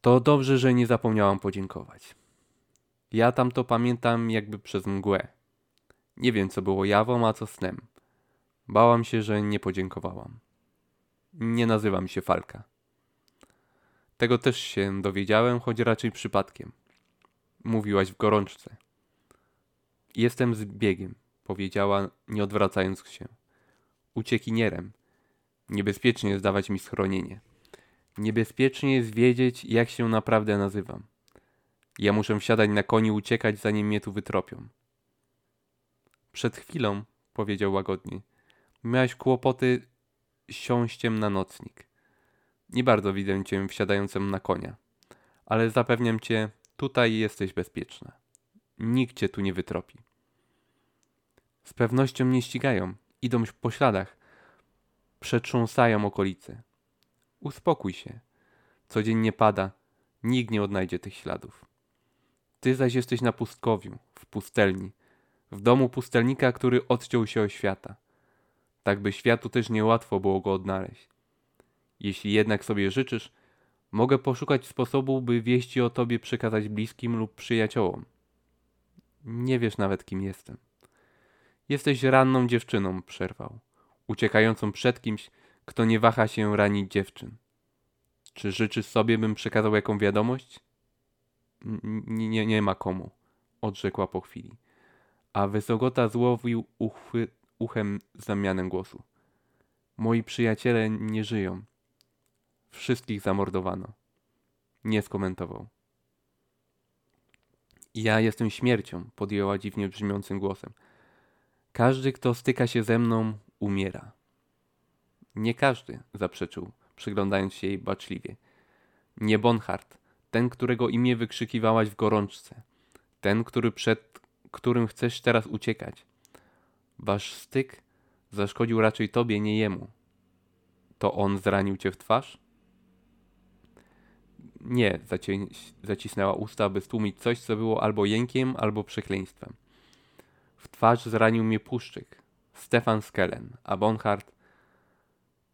To dobrze, że nie zapomniałam podziękować. Ja tamto pamiętam jakby przez mgłę. Nie wiem, co było jawą, a co snem. Bałam się, że nie podziękowałam. Nie nazywam się Falka. Tego też się dowiedziałem, choć raczej przypadkiem. Mówiłaś w gorączce. Jestem zbiegiem, powiedziała, nie odwracając się. Uciekinierem. Niebezpiecznie jest dawać mi schronienie. Niebezpiecznie jest wiedzieć, jak się naprawdę nazywam. Ja muszę wsiadać na koni i uciekać, zanim mnie tu wytropią. Przed chwilą, powiedział łagodnie, miałaś kłopoty z siąściem na nocnik. Nie bardzo widzę cię wsiadającym na konia, ale zapewniam cię, tutaj jesteś bezpieczna. Nikt cię tu nie wytropi. Z pewnością mnie ścigają. Idą po śladach. Przetrząsają okolice. Uspokój się. Codziennie pada. Nikt nie odnajdzie tych śladów. Ty zaś jesteś na pustkowiu, w pustelni. W domu pustelnika, który odciął się od świata. Tak by światu też niełatwo było go odnaleźć. Jeśli jednak sobie życzysz, mogę poszukać sposobu, by wieści o tobie przekazać bliskim lub przyjaciołom. Nie wiesz nawet, kim jestem. Jesteś ranną dziewczyną, przerwał, uciekającą przed kimś, kto nie waha się ranić dziewczyn. Czy życzysz sobie, bym przekazał jaką wiadomość? N- nie, nie ma komu, odrzekła po chwili, a Wysogota złowił uchwy, uchem zamianem głosu. Moi przyjaciele nie żyją. Wszystkich zamordowano. Nie skomentował. Ja jestem śmiercią, podjęła dziwnie brzmiącym głosem. Każdy, kto styka się ze mną, umiera. Nie każdy, zaprzeczył, przyglądając się jej baczliwie. Nie Bonhart, ten, którego imię wykrzykiwałaś w gorączce. Ten, który przed którym chcesz teraz uciekać. Wasz styk zaszkodził raczej tobie, nie jemu. To on zranił cię w twarz? Nie, zaci- zacisnęła usta, by stłumić coś, co było albo jękiem, albo przekleństwem. W twarz zranił mnie Puszczyk, Stefan Skellen, a Bonhart...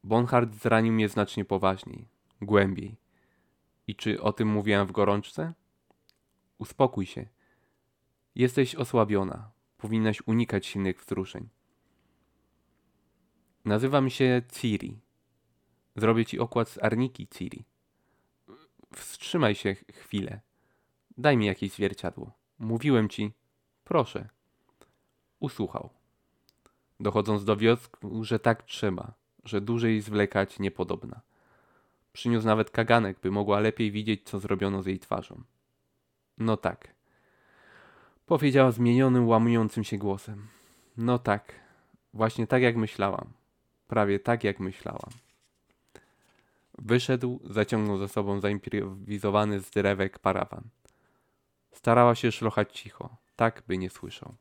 Bonhart zranił mnie znacznie poważniej, głębiej. I czy o tym mówiłam w gorączce? Uspokój się. Jesteś osłabiona. Powinnaś unikać silnych wzruszeń. Nazywam się Ciri. Zrobię ci okład z arniki, Ciri. Wstrzymaj się chwilę. Daj mi jakieś zwierciadło. Mówiłem ci. Proszę. Usłuchał. Dochodząc do wniosku, że tak trzeba, że dłużej zwlekać niepodobna. Przyniósł nawet kaganek, by mogła lepiej widzieć, co zrobiono z jej twarzą. No tak. Powiedziała zmienionym, łamującym się głosem. No tak. Właśnie tak, jak myślałam. Prawie tak, jak myślałam. Wyszedł, zaciągnął za sobą zaimprowizowany z drewek parawan. Starała się szlochać cicho, tak by nie słyszał.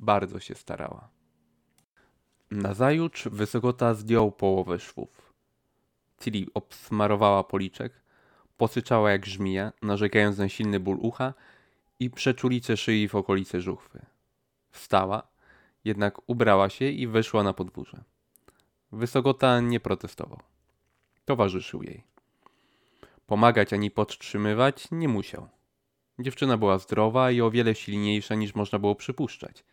Bardzo się starała. Nazajutrz Wysogota zdjął połowę szwów. Cili obsmarowała policzek, posyczała jak żmija, narzekając na silny ból ucha i przeczulice szyi w okolicy żuchwy. Wstała, jednak ubrała się i wyszła na podwórze. Wysogota nie protestował. Towarzyszył jej. Pomagać ani podtrzymywać nie musiał. Dziewczyna była zdrowa i o wiele silniejsza niż można było przypuszczać.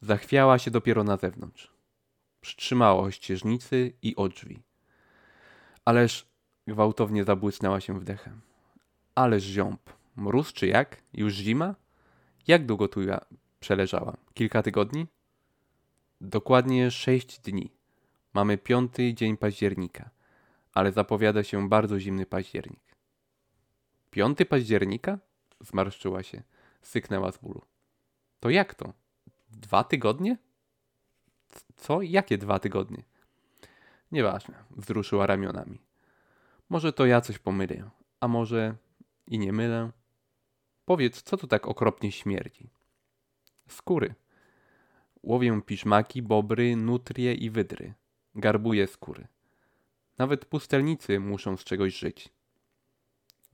Zachwiała się dopiero na zewnątrz. Przytrzymała o ścieżnicy i o drzwi. Ależ gwałtownie zabłysnęła się wdechem. Ależ ziąb. Mróz czy jak? Już zima? Jak długo tu ja przeleżałam? Kilka tygodni? Dokładnie sześć dni. Mamy piąty dzień października, ale zapowiada się bardzo zimny październik. Piąty października? Zmarszczyła się. Syknęła z bólu. To jak to? Dwa tygodnie? Co? Jakie dwa tygodnie? Nieważne. Wzruszyła ramionami. Może to ja coś pomylę, a może i nie mylę. Powiedz, co tu tak okropnie śmierdzi? Skóry. Łowię piszmaki, bobry, nutrie i wydry. Garbuję skóry. Nawet pustelnicy muszą z czegoś żyć.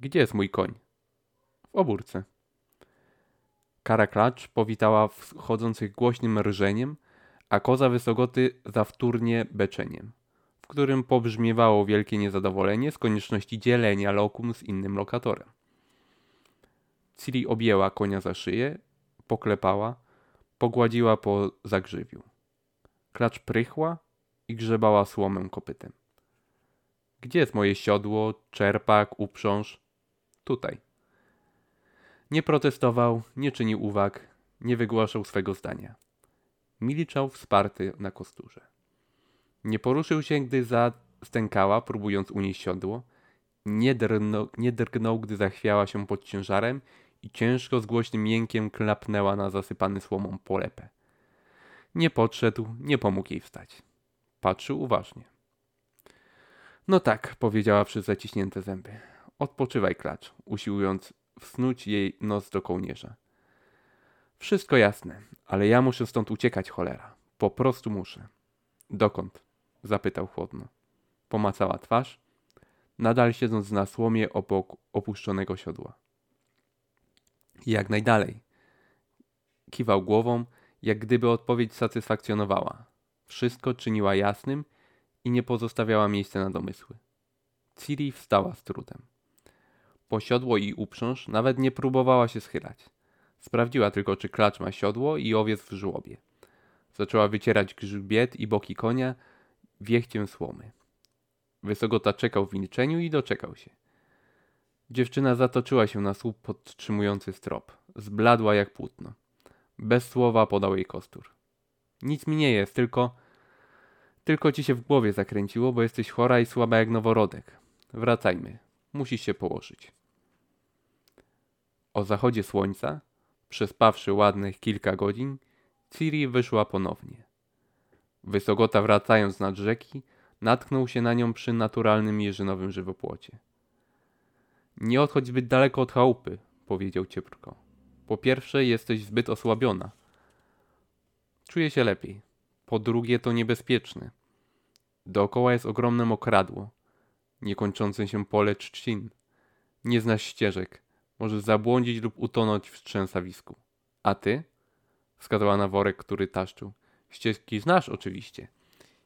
Gdzie jest mój koń? W obórce. Karaklacz powitała wchodzących głośnym rżeniem, a koza Wysogoty zawtórnie beczeniem, w którym pobrzmiewało wielkie niezadowolenie z konieczności dzielenia lokum z innym lokatorem. Ciri objęła konia za szyję, poklepała, pogładziła po zagrzywiu. Klacz prychła i grzebała słomę kopytem. Gdzie jest moje siodło, czerpak, uprząż? Tutaj. Nie protestował, nie czynił uwag, nie wygłaszał swego zdania. Milczał wsparty na kosturze. Nie poruszył się, gdy zastękała, próbując unieść siodło. Nie drgnął, nie drgnął, gdy zachwiała się pod ciężarem i ciężko z głośnym jękiem klapnęła na zasypany słomą polepę. Nie podszedł, nie pomógł jej wstać. Patrzył uważnie. No tak, powiedziała przez zaciśnięte zęby. Odpoczywaj, klacz, usiłując wsnuć jej nos do kołnierza. Wszystko jasne, ale ja muszę stąd uciekać, cholera. Po prostu muszę. Dokąd? Zapytał chłodno. Pomacała twarz, nadal siedząc na słomie obok opuszczonego siodła. Jak najdalej. Kiwał głową, jak gdyby odpowiedź satysfakcjonowała. Wszystko czyniła jasnym i nie pozostawiała miejsca na domysły. Ciri wstała z trudem. Po siodło i uprząż nawet nie próbowała się schylać. Sprawdziła tylko, czy klacz ma siodło i owiec w żłobie. Zaczęła wycierać grzbiet i boki konia wiechciem słomy. Wysogota czekał w milczeniu i doczekał się. Dziewczyna zatoczyła się na słup podtrzymujący strop. Zbladła jak płótno. Bez słowa podał jej kostur. Nic mi nie jest, tylko... Tylko ci się w głowie zakręciło, bo jesteś chora i słaba jak noworodek. Wracajmy. Musisz się położyć. O zachodzie słońca, przespawszy ładnych kilka godzin, Ciri wyszła ponownie. Wysogota, wracając nad rzeki, natknął się na nią przy naturalnym jeżynowym żywopłocie. Nie odchodź zbyt daleko od chałupy, powiedział cieplutko. Po pierwsze, jesteś zbyt osłabiona. Czuję się lepiej. Po drugie, to niebezpieczne. Dookoła jest ogromne mokradło, niekończące się pole trzcin. Nie znasz ścieżek. Możesz zabłądzić lub utonąć w wstrząsawisku. A ty? Wskazała na worek, który taszczył. Ścieżki znasz oczywiście.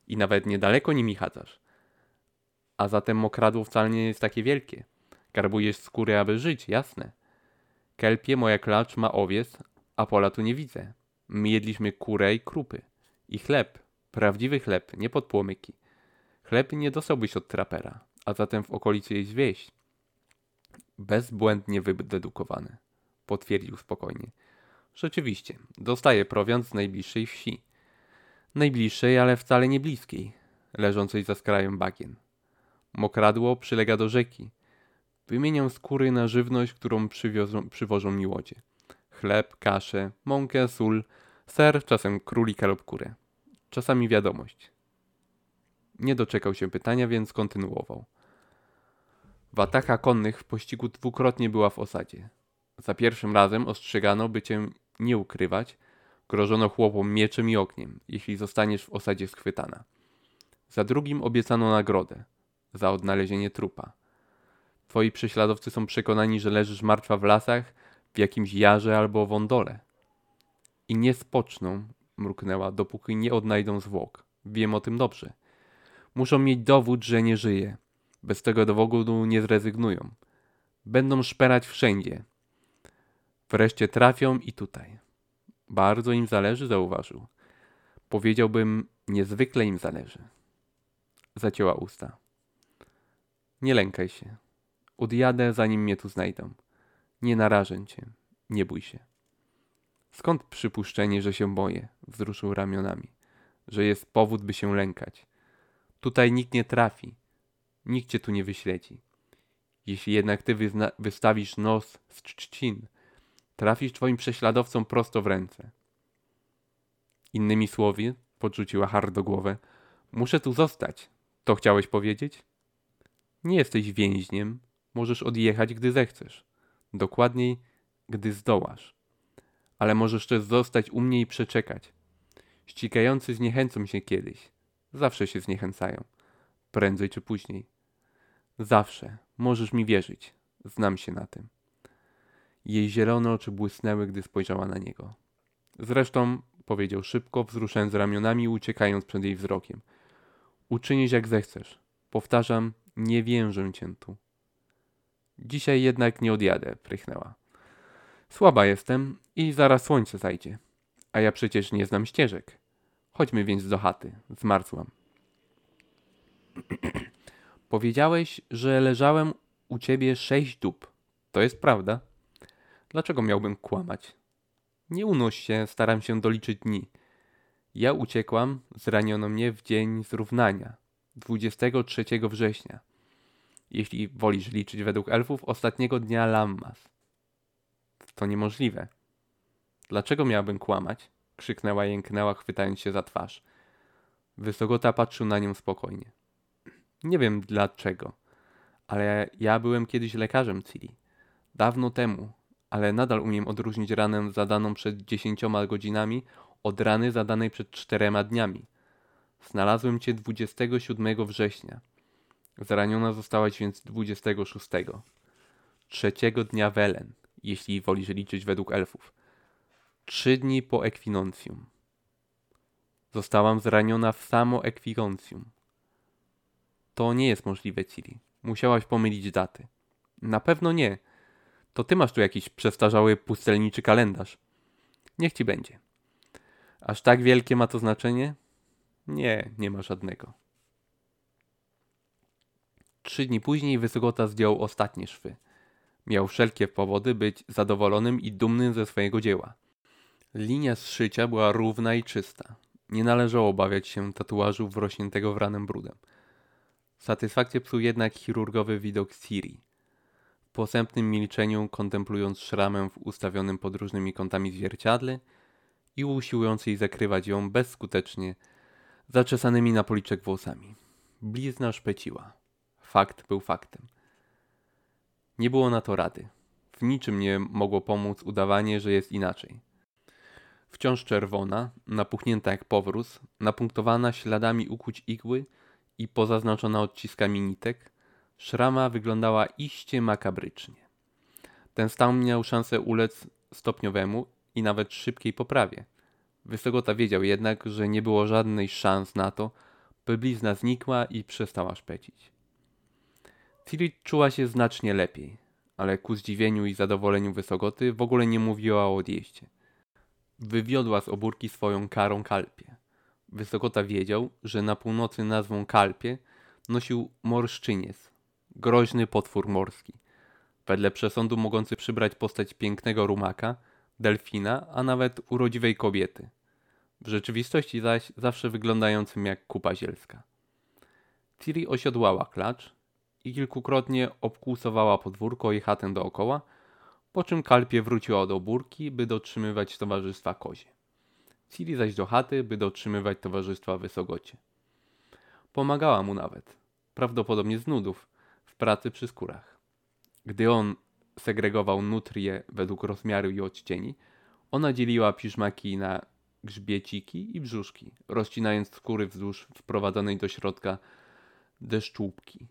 I nawet niedaleko nimi chadzasz. A zatem mokradło wcale nie jest takie wielkie. Garbujesz skóry, aby żyć, jasne. Kelpie, moja klacz, ma owiec, a pola tu nie widzę. My jedliśmy kurę i krupy. I chleb. Prawdziwy chleb, nie podpłomyki. Chleb nie dostałbyś od trapera, a zatem w okolicy jest wieś. Bezbłędnie wydedukowany, potwierdził spokojnie. Rzeczywiście, dostaję prowiant z najbliższej wsi. Najbliższej, ale wcale nie bliskiej, leżącej za skrajem bagien. Mokradło przylega do rzeki. Wymieniam skóry na żywność, którą przywiozą, przywożą mi łodzie. Chleb, kaszę, mąkę, sól, ser, czasem królika lub kurę. Czasami wiadomość. Nie doczekał się pytania, więc kontynuował. W atakach konnych w pościgu dwukrotnie była w osadzie. Za pierwszym razem ostrzegano, by cię nie ukrywać. Grożono chłopom mieczem i ogniem, jeśli zostaniesz w osadzie schwytana. Za drugim obiecano nagrodę. Za odnalezienie trupa. Twoi prześladowcy są przekonani, że leżysz martwa w lasach, w jakimś jarze albo wądole. I nie spoczną, mruknęła, dopóki nie odnajdą zwłok. Wiem o tym dobrze. Muszą mieć dowód, że nie żyje. Bez tego dowodu nie zrezygnują. Będą szperać wszędzie. Wreszcie trafią i tutaj. Bardzo im zależy, zauważył. Powiedziałbym, niezwykle im zależy. Zacięła usta. Nie lękaj się. Odjadę, zanim mnie tu znajdą. Nie narażę cię. Nie bój się. Skąd przypuszczenie, że się boję? Wzruszył ramionami. Że jest powód, by się lękać. Tutaj nikt nie trafi. Nikt cię tu nie wyśledzi. Jeśli jednak ty wyzna- wystawisz nos z trzcin, trafisz twoim prześladowcom prosto w ręce. Innymi słowy, podrzuciła hardo głowę, muszę tu zostać. To chciałeś powiedzieć? Nie jesteś więźniem. Możesz odjechać, gdy zechcesz. Dokładniej, gdy zdołasz. Ale możesz też zostać u mnie i przeczekać. Ścigający zniechęcą się kiedyś. Zawsze się zniechęcają. Prędzej czy później. Zawsze. Możesz mi wierzyć. Znam się na tym. Jej zielone oczy błysnęły, gdy spojrzała na niego. Zresztą, powiedział szybko, wzruszając ramionami i uciekając przed jej wzrokiem. Uczynisz jak zechcesz. Powtarzam, nie więżę cię tu. Dzisiaj jednak nie odjadę, prychnęła. Słaba jestem i zaraz słońce zajdzie. A ja przecież nie znam ścieżek. Chodźmy więc do chaty. Zmarzłam. Powiedziałeś, że leżałem u ciebie sześć dób. To jest prawda. Dlaczego miałbym kłamać? Nie unoś się, staram się doliczyć dni. Ja uciekłam, zraniono mnie w dzień zrównania, dwudziestego trzeciego września. Jeśli wolisz liczyć według elfów, ostatniego dnia Lammas. To niemożliwe. Dlaczego miałbym kłamać? Krzyknęła, jęknęła, chwytając się za twarz. Wysogota patrzył na nią spokojnie. Nie wiem dlaczego, ale ja byłem kiedyś lekarzem Ciri. Dawno temu, ale nadal umiem odróżnić ranę zadaną przed dziesięcioma godzinami od rany zadanej przed czterema dniami. Znalazłem cię dwudziestego siódmego września. Zraniona zostałaś więc dwudziestego szóstego. Trzeciego dnia Welen, jeśli wolisz liczyć według elfów. Trzy dni po ekwinuncjum. Zostałam zraniona w samo ekwinuncjum. To nie jest możliwe, Ciri. Musiałaś pomylić daty. Na pewno nie. To ty masz tu jakiś przestarzały pustelniczy kalendarz. Niech ci będzie. Aż tak wielkie ma to znaczenie? Nie, nie ma żadnego. Trzy dni później Wysogota zdjął ostatnie szwy. Miał wszelkie powody być zadowolonym i dumnym ze swojego dzieła. Linia zszycia była równa i czysta. Nie należało obawiać się tatuażu wrośniętego w ranę brudem. Satysfakcję psuł jednak chirurgowy widok Ciri. W posępnym milczeniu, kontemplując szramę w ustawionym pod różnymi kątami zwierciadle i usiłując jej zakrywać ją bezskutecznie zaczesanymi na policzek włosami. Blizna szpeciła. Fakt był faktem. Nie było na to rady. W niczym nie mogło pomóc udawanie, że jest inaczej. Wciąż czerwona, napuchnięta jak powróz, napunktowana śladami ukuć igły i pozaznaczona odciskami nitek, szrama wyglądała iście makabrycznie. Ten stan miał szansę ulec stopniowemu i nawet szybkiej poprawie. Wysokota wiedział jednak, że nie było żadnej szans na to, by blizna znikła i przestała szpecić. Ciri czuła się znacznie lepiej, ale ku zdziwieniu i zadowoleniu Wysokoty w ogóle nie mówiła o odjeździe. Wywiodła z obórki swoją karą kalpie. Wysokota wiedział, że na północy nazwą kalpie nosił morszczyniec, groźny potwór morski, wedle przesądu mogący przybrać postać pięknego rumaka, delfina, a nawet urodziwej kobiety, w rzeczywistości zaś zawsze wyglądającym jak kupa zielska. Ciri osiodłała klacz i kilkukrotnie obkłusowała podwórko i chatę dookoła, po czym kalpie wróciła do burki, by dotrzymywać towarzystwa kozie. Ciri zaś do chaty, by dotrzymywać towarzystwa Wysokocie. Pomagała mu nawet, prawdopodobnie z nudów, w pracy przy skórach. Gdy on segregował nutrie według rozmiaru i odcieni, ona dzieliła piżmaki na grzbieciki i brzuszki, rozcinając skóry wzdłuż wprowadzonej do środka deszczówki.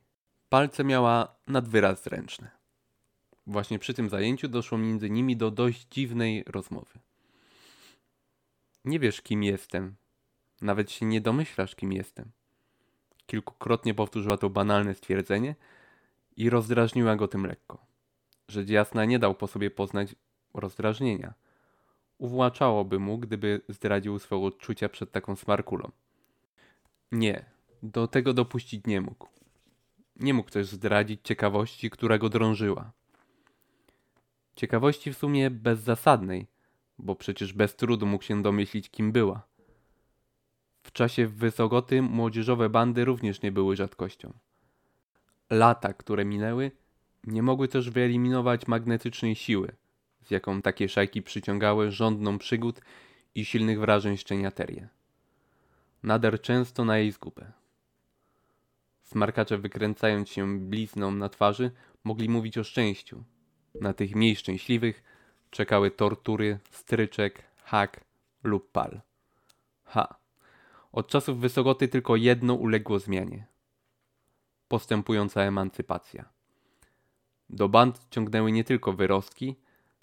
Palce miała nad wyraz zręczne. Właśnie przy tym zajęciu doszło między nimi do dość dziwnej rozmowy. Nie wiesz, kim jestem. Nawet się nie domyślasz, kim jestem. Kilkukrotnie powtórzyła to banalne stwierdzenie i rozdrażniła go tym lekko. Rzecz jasna nie dał po sobie poznać rozdrażnienia. Uwłaczałoby mu, gdyby zdradził swoje odczucia przed taką smarkulą. Nie, do tego dopuścić nie mógł. Nie mógł też zdradzić ciekawości, która go drążyła. Ciekawości w sumie bezzasadnej, bo przecież bez trudu mógł się domyślić, kim była. W czasie Wysokoty młodzieżowe bandy również nie były rzadkością. Lata, które minęły, nie mogły też wyeliminować magnetycznej siły, z jaką takie szajki przyciągały żądną przygód i silnych wrażeń szczeniaterię. Nader często na jej zgubę. Smarkacze, wykręcając się blizną na twarzy, mogli mówić o szczęściu. Na tych mniej szczęśliwych czekały tortury, stryczek, hak lub pal. Ha! Od czasów Wysokoty tylko jedno uległo zmianie. Postępująca emancypacja. Do band ciągnęły nie tylko wyrostki,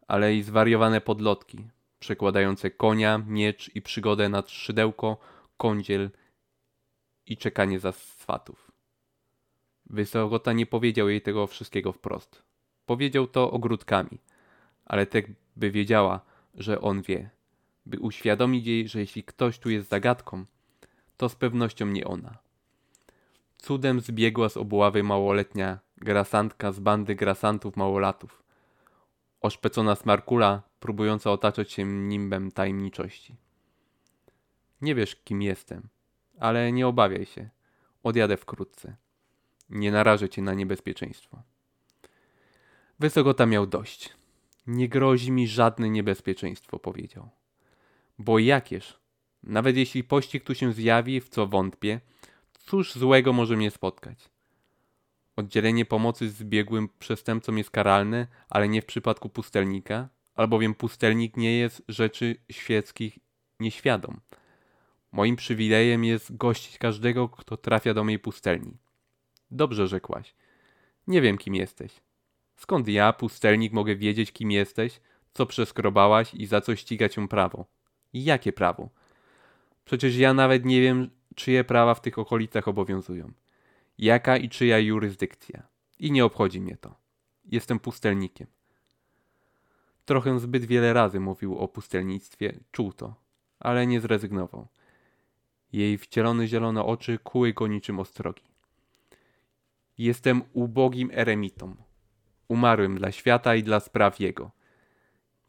ale i zwariowane podlotki, przekładające konia, miecz i przygodę nad szydełko, kądziel i czekanie za swatów. Wysokota nie powiedział jej tego wszystkiego wprost. Powiedział to ogródkami, ale tak by wiedziała, że on wie, by uświadomić jej, że jeśli ktoś tu jest zagadką, to z pewnością nie ona. Cudem zbiegła z obławy małoletnia grasantka z bandy grasantów małolatów, oszpecona smarkula, próbująca otaczać się nimbem tajemniczości. Nie wiesz, kim jestem, ale nie obawiaj się. Odjadę wkrótce. Nie narażę cię na niebezpieczeństwo. Wysokota miał dość. Nie grozi mi żadne niebezpieczeństwo, powiedział. Bo jakież? Nawet jeśli pościg tu się zjawi, w co wątpię, cóż złego może mnie spotkać? Oddzielenie pomocy zbiegłym przestępcom jest karalne, ale nie w przypadku pustelnika, albowiem pustelnik nie jest rzeczy świeckich nieświadom. Moim przywilejem jest gościć każdego, kto trafia do mej pustelni. Dobrze rzekłaś. Nie wiem, kim jesteś. Skąd ja, pustelnik, mogę wiedzieć, kim jesteś, co przeskrobałaś i za co ściga cię prawo? I jakie prawo? Przecież ja nawet nie wiem, czyje prawa w tych okolicach obowiązują. Jaka i czyja jurysdykcja. I nie obchodzi mnie to. Jestem pustelnikiem. Trochę zbyt wiele razy mówił o pustelnictwie, czuł to, ale nie zrezygnował. Jej wcielone zielone oczy kuły go niczym ostrogi. Jestem ubogim eremitą, umarłym dla świata i dla spraw jego.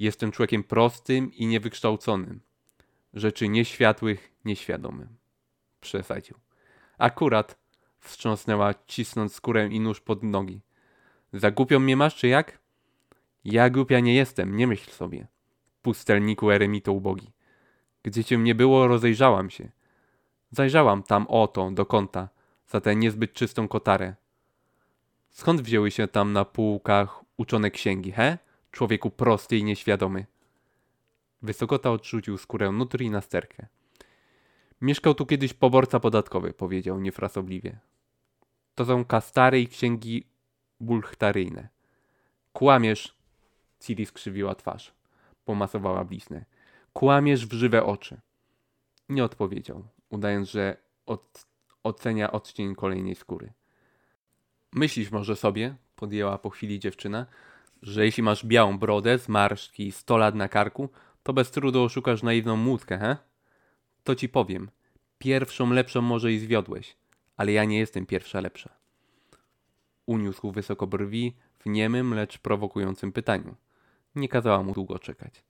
Jestem człowiekiem prostym i niewykształconym. Rzeczy nieświatłych, nieświadomym. Przesadził. Akurat wstrząsnęła, cisnąc skórę i nóż pod nogi. Za głupią mnie masz, czy jak? Ja głupia nie jestem, nie myśl sobie. Pustelniku, eremito ubogi. Gdzie cię nie było, rozejrzałam się. Zajrzałam tam oto, do kąta, za tę niezbyt czystą kotarę. Skąd wzięły się tam na półkach uczone księgi, he? Człowieku prosty i nieświadomy. Wysokota odrzucił skórę nutry i nasterkę. Mieszkał tu kiedyś poborca podatkowy, powiedział niefrasobliwie. To są kastary i księgi bulchtaryjne. Kłamiesz, Ciri skrzywiła twarz. Pomasowała bliznę. Kłamiesz w żywe oczy. Nie odpowiedział, udając, że od, ocenia odcień kolejnej skóry. Myślisz może sobie, podjęła po chwili dziewczyna, że jeśli masz białą brodę, zmarszczki i sto lat na karku, to bez trudu oszukasz naiwną młódkę, he? To ci powiem. Pierwszą lepszą może i zwiodłeś, ale ja nie jestem pierwsza lepsza. Uniósł wysoko brwi w niemym, lecz prowokującym pytaniu. Nie kazała mu długo czekać.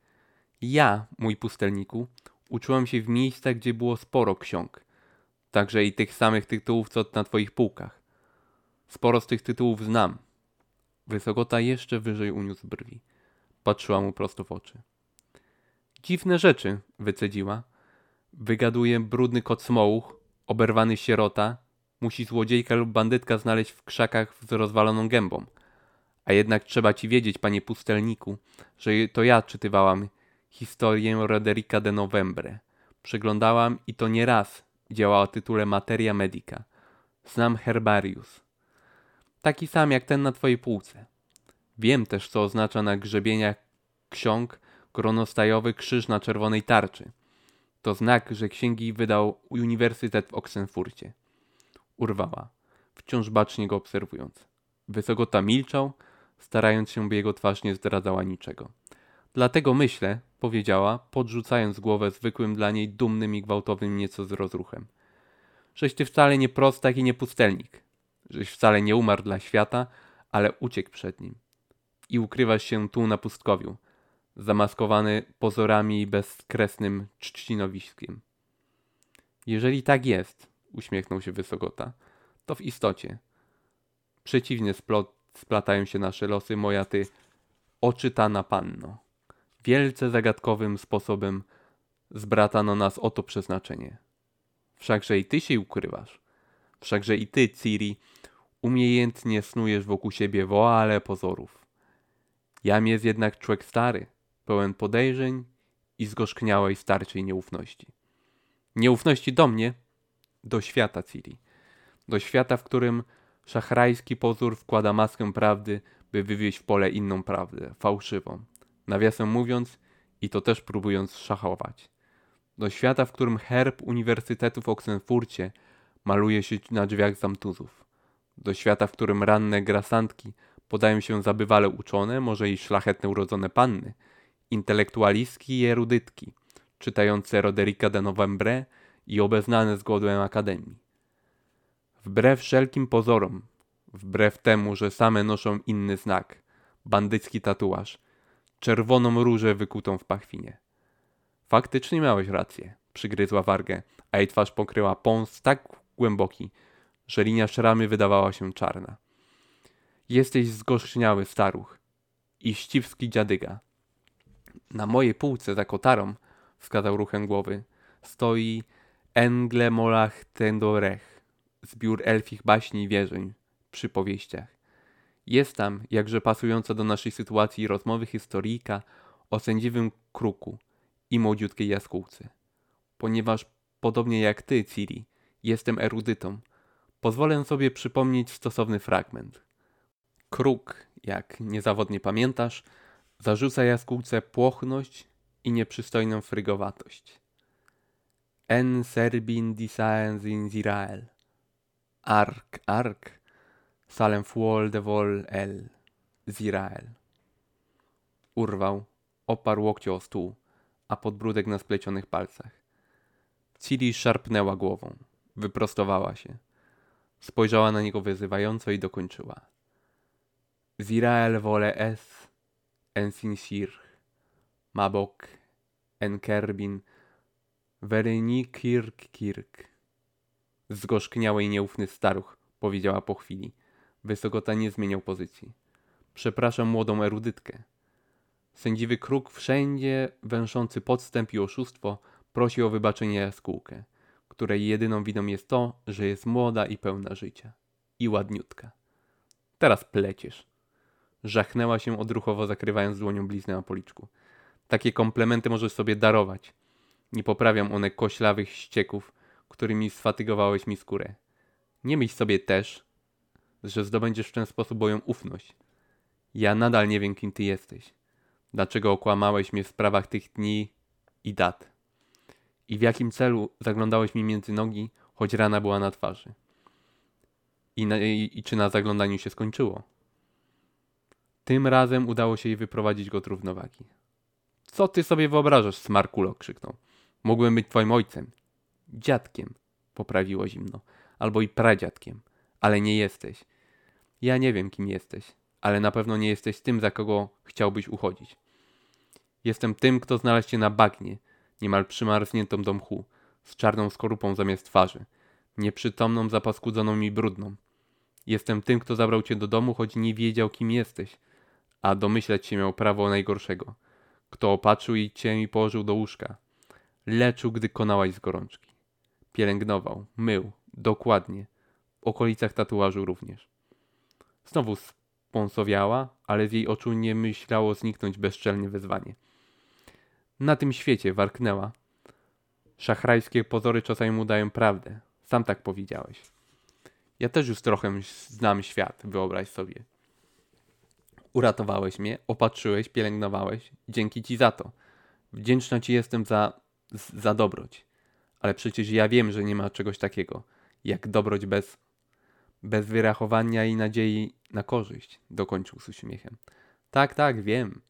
Ja, mój pustelniku, uczyłam się w miejscach, gdzie było sporo ksiąg. Także i tych samych tytułów, co na twoich półkach. Sporo z tych tytułów znam. Wysokota jeszcze wyżej uniósł brwi. Patrzyła mu prosto w oczy. Dziwne rzeczy, wycedziła. Wygaduje brudny kot smołuch, oberwany sierota, musi złodziejka lub bandytka znaleźć w krzakach z rozwaloną gębą. A jednak trzeba ci wiedzieć, panie pustelniku, że to ja czytywałam historię Roderika de Novembre. Przeglądałam i to nie raz działa o tytule Materia Medica. Znam herbarius. Taki sam jak ten na twojej półce. Wiem też, co oznacza na grzebieniach ksiąg gronostajowy krzyż na czerwonej tarczy. To znak, że księgi wydał Uniwersytet w Oksenfurcie. Urwała, wciąż bacznie go obserwując. Wysokota milczał, starając się, by jego twarz nie zdradzała niczego. Dlatego myślę, powiedziała, podrzucając głowę zwykłym dla niej dumnym i gwałtownym nieco z rozruchem. Żeś ty wcale nie prostak i nie pustelnik. Żeś wcale nie umarł dla świata, ale uciekł przed nim. I ukrywasz się tu na pustkowiu, zamaskowany pozorami i bezkresnym trzcinowiskiem. Jeżeli tak jest, uśmiechnął się Wysokota, to w istocie. Przeciwnie splot, splatają się nasze losy, moja ty oczytana panno. Wielce zagadkowym sposobem zbratano nas o to przeznaczenie. Wszakże i ty się ukrywasz. Wszakże i ty, Ciri, umiejętnie snujesz wokół siebie woale pozorów. Jam jest jednak człowiek stary, pełen podejrzeń i zgorzkniałej starczej nieufności. Nieufności do mnie, do świata, Ciri. Do świata, w którym szachrajski pozór wkłada maskę prawdy, by wywieźć w pole inną prawdę, fałszywą. Nawiasem mówiąc, i to też próbując szachować. Do świata, w którym herb Uniwersytetu w Oksenfurcie maluje się na drzwiach zamtuzów. Do świata, w którym ranne grasantki podają się za bywale uczone, może i szlachetne urodzone panny, intelektualistki i erudytki, czytające Roderika de Novembre i obeznane z godłem akademii. Wbrew wszelkim pozorom, wbrew temu, że same noszą inny znak, bandycki tatuaż, czerwoną różę wykutą w pachwinie. Faktycznie miałeś rację, przygryzła wargę, a jej twarz pokryła pąs tak głęboki, że linia szramy wydawała się czarna. Jesteś zgorzkniały staruch i ściwski dziadyga. Na mojej półce za kotarą, wskazał ruchem głowy, stoi Engle Molach Tendorech, zbiór elfich baśni i wierzeń, przy powieściach. Jest tam, jakże pasująca do naszej sytuacji rozmowy historyjka o sędziwym kruku i młodziutkiej jaskółce. Ponieważ, podobnie jak ty, Ciri, jestem erudytą, pozwolę sobie przypomnieć stosowny fragment. Kruk, jak niezawodnie pamiętasz, zarzuca jaskółce płochność i nieprzystojną frygowatość. En serbin disaens in Zirael. Ark, ark, salem fuol de vol el, Zirael. Urwał, oparł łokcie o stół, a podbródek na splecionych palcach. Ciri szarpnęła głową, wyprostowała się. Spojrzała na niego wyzywająco i dokończyła. Zirael vole es, ensinsir, Mabok, Enkerbin, Werenikirkkirk. Zgorzkniały i nieufny staruch, powiedziała po chwili. Wysokota nie zmieniał pozycji. Przepraszam młodą erudytkę. Sędziwy kruk wszędzie, węszący podstęp i oszustwo, prosi o wybaczenie jaskółkę, której jedyną winą jest to, że jest młoda i pełna życia. I ładniutka. Teraz pleciesz. Żachnęła się odruchowo, zakrywając dłonią bliznę na policzku. Takie komplementy możesz sobie darować. Nie poprawiam one koślawych ścieków, którymi sfatygowałeś mi skórę. Nie myśl sobie też, że zdobędziesz w ten sposób moją ufność. Ja nadal nie wiem, kim ty jesteś. Dlaczego okłamałeś mnie w sprawach tych dni i dat? I w jakim celu zaglądałeś mi między nogi, choć rana była na twarzy? I, na, i, i czy na zaglądaniu się skończyło? Tym razem udało się jej wyprowadzić go z równowagi. Co ty sobie wyobrażasz, smarkulo? Krzyknął. Mogłem być twoim ojcem. Dziadkiem, poprawiło zimno. Albo i pradziadkiem. Ale nie jesteś. Ja nie wiem, kim jesteś. Ale na pewno nie jesteś tym, za kogo chciałbyś uchodzić. Jestem tym, kto znalazł cię na bagnie, niemal przymarzniętą do mchu, z czarną skorupą zamiast twarzy, nieprzytomną, zapaskudzoną i brudną. Jestem tym, kto zabrał cię do domu, choć nie wiedział, kim jesteś, a domyślać się miał prawo najgorszego, kto opatrzył i cię i położył do łóżka. Leczył, gdy konałaś z gorączki. Pielęgnował, mył, dokładnie, w okolicach tatuażu również. Znowu spąsowiała, ale z jej oczu nie myślało zniknąć bezczelnie wezwanie. Na tym świecie, warknęła. Szachrajskie pozory czasami udają prawdę. Sam tak powiedziałeś. Ja też już trochę znam świat, wyobraź sobie. Uratowałeś mnie, opatrzyłeś, pielęgnowałeś. Dzięki ci za to. Wdzięczna ci jestem za, za dobroć. Ale przecież ja wiem, że nie ma czegoś takiego, jak dobroć bez, bez wyrachowania i nadziei na korzyść, dokończył z uśmiechem. Tak, tak, wiem.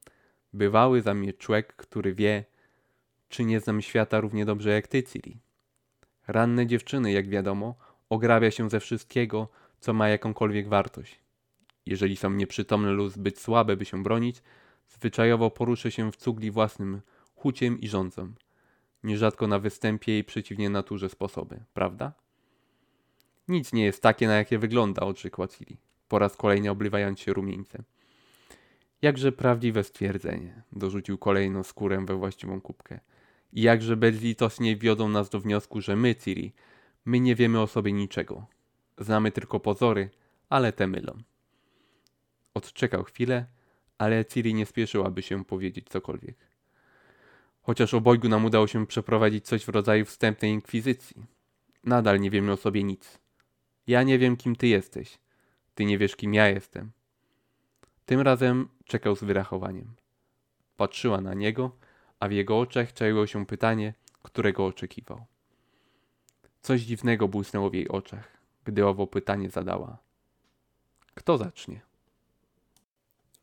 Bywały za mnie człek, który wie, czy nie znam świata równie dobrze jak ty, Ciri. Ranne dziewczyny, jak wiadomo, ograbia się ze wszystkiego, co ma jakąkolwiek wartość. Jeżeli są nieprzytomne lub zbyt słabe, by się bronić, zwyczajowo poruszy się w cugli własnym chuciem i rządzą. Nierzadko na występie i przeciwnie naturze sposoby, prawda? Nic nie jest takie, na jakie wygląda, odrzekła Ciri, po raz kolejny oblewając się rumieńcem. Jakże prawdziwe stwierdzenie, dorzucił kolejną skórę we właściwą kubkę. I jakże bezlitosnie wiodą nas do wniosku, że my, Ciri, my nie wiemy o sobie niczego. Znamy tylko pozory, ale te mylą. Odczekał chwilę, ale Ciri nie spieszyłaby się powiedzieć cokolwiek. Chociaż obojgu nam udało się przeprowadzić coś w rodzaju wstępnej inkwizycji. Nadal nie wiemy o sobie nic. Ja nie wiem, kim ty jesteś. Ty nie wiesz, kim ja jestem. Tym razem czekał z wyrachowaniem. Patrzyła na niego, a w jego oczach czaiło się pytanie, którego oczekiwał. Coś dziwnego błysnęło w jej oczach, gdy owo pytanie zadała. Kto zacznie?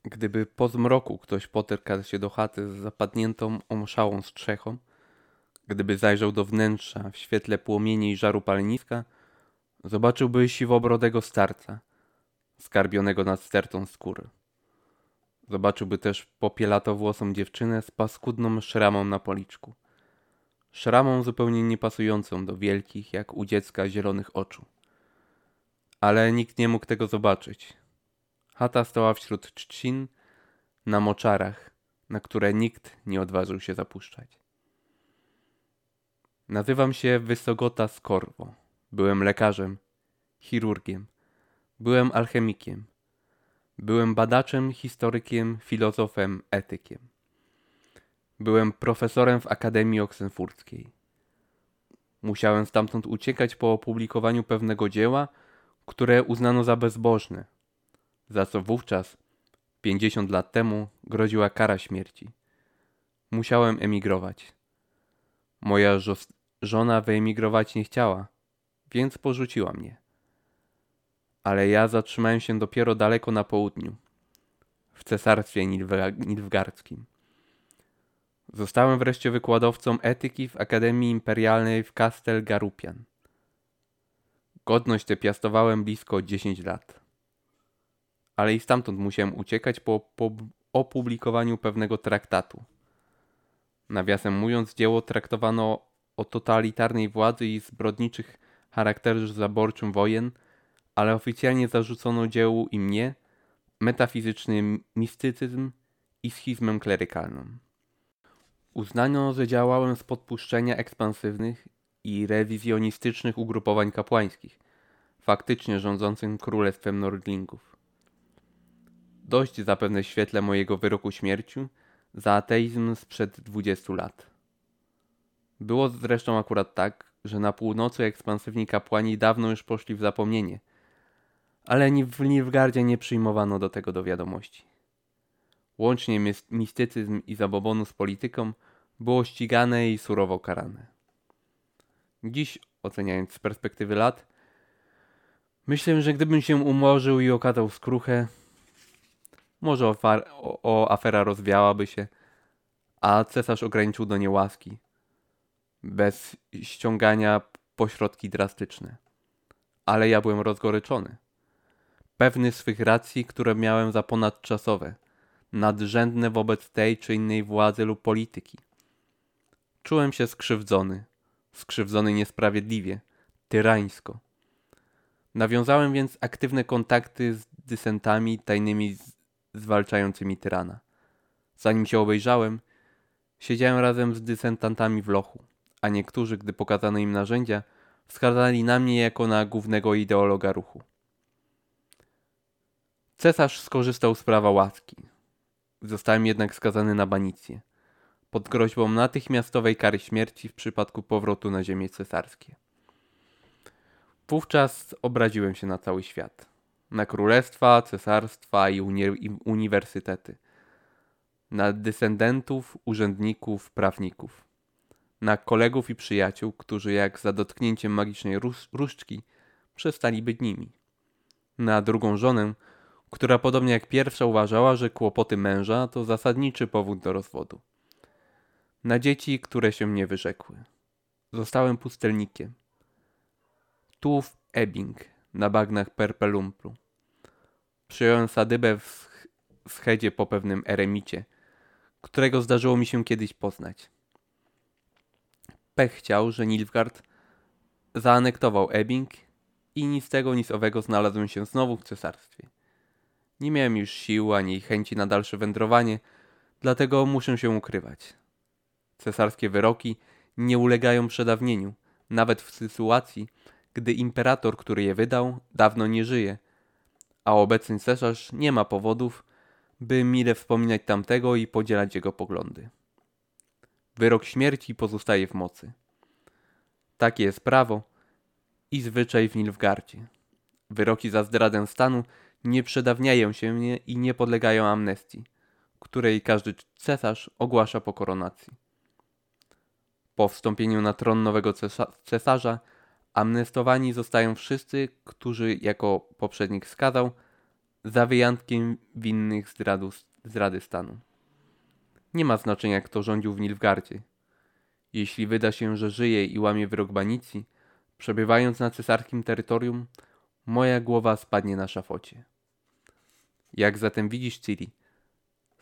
Gdyby po zmroku ktoś potargał się do chaty z zapadniętą, omszałą strzechą, gdyby zajrzał do wnętrza w świetle płomieni i żaru paleniska, zobaczyłby siwobrodego starca, skarbionego nad stertą skóry. Zobaczyłby też popielatowłosą dziewczynę z paskudną szramą na policzku. Szramą zupełnie niepasującą do wielkich, jak u dziecka, zielonych oczu. Ale nikt nie mógł tego zobaczyć. Chata stała wśród trzcin, na moczarach, na które nikt nie odważył się zapuszczać. Nazywam się Wysogota Skorwo. Byłem lekarzem, chirurgiem. Byłem alchemikiem. Byłem badaczem, historykiem, filozofem, etykiem. Byłem profesorem w Akademii Oksenfurckiej. Musiałem stamtąd uciekać po opublikowaniu pewnego dzieła, które uznano za bezbożne, za co wówczas, pięćdziesiąt lat temu, groziła kara śmierci. Musiałem emigrować. Moja żo- żona wyemigrować nie chciała, więc porzuciła mnie. Ale ja zatrzymałem się dopiero daleko na południu, w cesarstwie Nilfga- Nilfgaardzkim. Zostałem wreszcie wykładowcą etyki w Akademii Imperialnej w Castel Garupian. Godność tę piastowałem blisko dziesięć lat. Ale i stamtąd musiałem uciekać po, po opublikowaniu pewnego traktatu, Nawiasem mówiąc, dzieło traktowano o totalitarnej władzy i zbrodniczych charakterze zaborczym wojen, ale oficjalnie zarzucono dziełu i mnie metafizyczny mistycyzm i schizmę klerykalną. Uznano, że działałem z podpuszczenia ekspansywnych i rewizjonistycznych ugrupowań kapłańskich, faktycznie rządzącym królestwem Nordlingów. Dość zapewne w świetle mojego wyroku śmierciu za ateizm sprzed dwudziestu lat. Było zresztą akurat tak, że na północy ekspansywni kapłani dawno już poszli w zapomnienie, ale w Nilfgaardzie nie przyjmowano do tego do wiadomości. Łącznie mistycyzm i zabobonu z polityką było ścigane i surowo karane. Dziś, oceniając z perspektywy lat, myślę, że gdybym się umorzył i okazał skruchę, może ofar- o, o afera rozwiałaby się, a cesarz ograniczył do niej łaski, bez ściągania pośrodki drastyczne. Ale ja byłem rozgoryczony. Pewny swych racji, które miałem za ponadczasowe, nadrzędne wobec tej czy innej władzy lub polityki. Czułem się skrzywdzony. Skrzywdzony niesprawiedliwie, tyrańsko. Nawiązałem więc aktywne kontakty z dysentami tajnymi z- zwalczającymi tyrana. Zanim się obejrzałem, siedziałem razem z dysentantami w lochu, a niektórzy, gdy pokazano im narzędzia, wskazali na mnie jako na głównego ideologa ruchu. Cesarz skorzystał z prawa łaski. Zostałem jednak skazany na banicję, pod groźbą natychmiastowej kary śmierci w przypadku powrotu na ziemię cesarskie. Wówczas obraziłem się na cały świat, na królestwa, cesarstwa i, uni- i uniwersytety, na dysendentów, urzędników, prawników, na kolegów i przyjaciół, którzy jak za dotknięciem magicznej róż- różdżki przestali być nimi, na drugą żonę, która podobnie jak pierwsza uważała, że kłopoty męża to zasadniczy powód do rozwodu, na dzieci, które się mnie wyrzekły. Zostałem pustelnikiem. Tu w Ebbing, na bagnach Perpelumplu. Przyjąłem sadybę w schedzie po pewnym eremicie, którego zdarzyło mi się kiedyś poznać. Pech chciał, że Nilfgaard zaanektował Ebbing i ni z tego, ni z owego znalazłem się znowu w cesarstwie. Nie miałem już sił ani chęci na dalsze wędrowanie, dlatego muszę się ukrywać. Cesarskie wyroki nie ulegają przedawnieniu, nawet w sytuacji, gdy imperator, który je wydał, dawno nie żyje, a obecny cesarz nie ma powodów, by mile wspominać tamtego i podzielać jego poglądy. Wyrok śmierci pozostaje w mocy. Takie jest prawo i zwyczaj w Nilfgaardzie. Wyroki za zdradę stanu nie przedawniają się i nie podlegają amnestii, której każdy cesarz ogłasza po koronacji. Po wstąpieniu na tron nowego cesarza amnestowani zostają wszyscy, którzy, jako poprzednik wskazał, za wyjątkiem winnych zdradu, zdrady stanu. Nie ma znaczenia, kto rządził w Nilfgaardzie. Jeśli wyda się, że żyje i łamie wyrok banicji, przebywając na cesarskim terytorium, moja głowa spadnie na szafocie. Jak zatem widzisz, Ciri,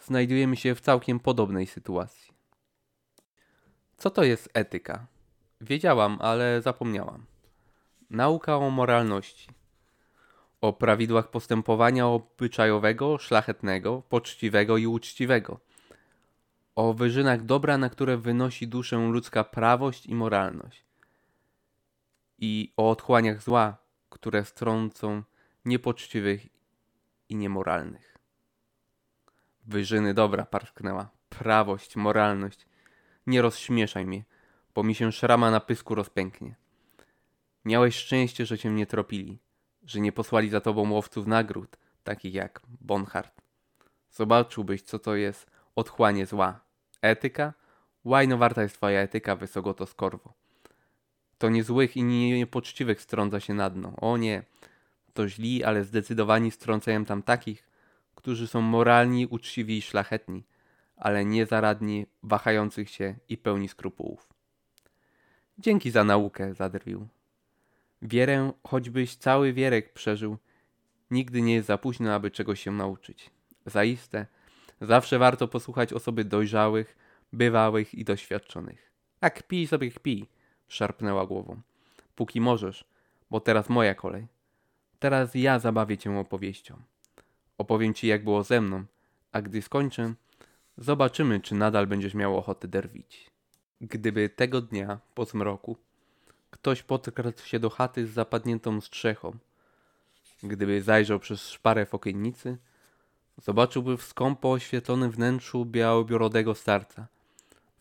znajdujemy się w całkiem podobnej sytuacji. Co to jest etyka? Wiedziałam, ale zapomniałam. Nauka o moralności. O prawidłach postępowania obyczajowego, szlachetnego, poczciwego i uczciwego. O wyżynach dobra, na które wynosi duszę ludzka prawość i moralność. I o otchłaniach zła, które strącą niepoczciwych i niemoralnych. Wyżyny dobra, parsknęła. Prawość, moralność. Nie rozśmieszaj mnie, bo mi się szrama na pysku rozpęknie. Miałeś szczęście, że cię nie tropili, że nie posłali za tobą łowców nagród, takich jak Bonhart. Zobaczyłbyś, co to jest otchłanie zła. Etyka? Łajno warta jest twoja etyka, wysokoto skorwo. To nie złych i nie niepoczciwych strąca się na dno. O nie, to źli, ale zdecydowani strącają tam takich, którzy są moralni, uczciwi i szlachetni, ale niezaradni, wahających się i pełni skrupułów. Dzięki za naukę, zadrwił. Wierę, choćbyś cały wierek przeżył, nigdy nie jest za późno, aby czegoś się nauczyć. Zaiste, zawsze warto posłuchać osoby dojrzałych, bywałych i doświadczonych. A kpij sobie kpij, szarpnęła głową. Póki możesz, bo teraz moja kolej. Teraz ja zabawię cię opowieścią. Opowiem ci, jak było ze mną, a gdy skończę, zobaczymy, czy nadal będziesz miał ochotę derwić. Gdyby tego dnia, po zmroku, ktoś podkradł się do chaty z zapadniętą strzechą, gdyby zajrzał przez szparę w okiennicy, zobaczyłby w skąpo oświetlonym wnętrzu białobiorodego starca,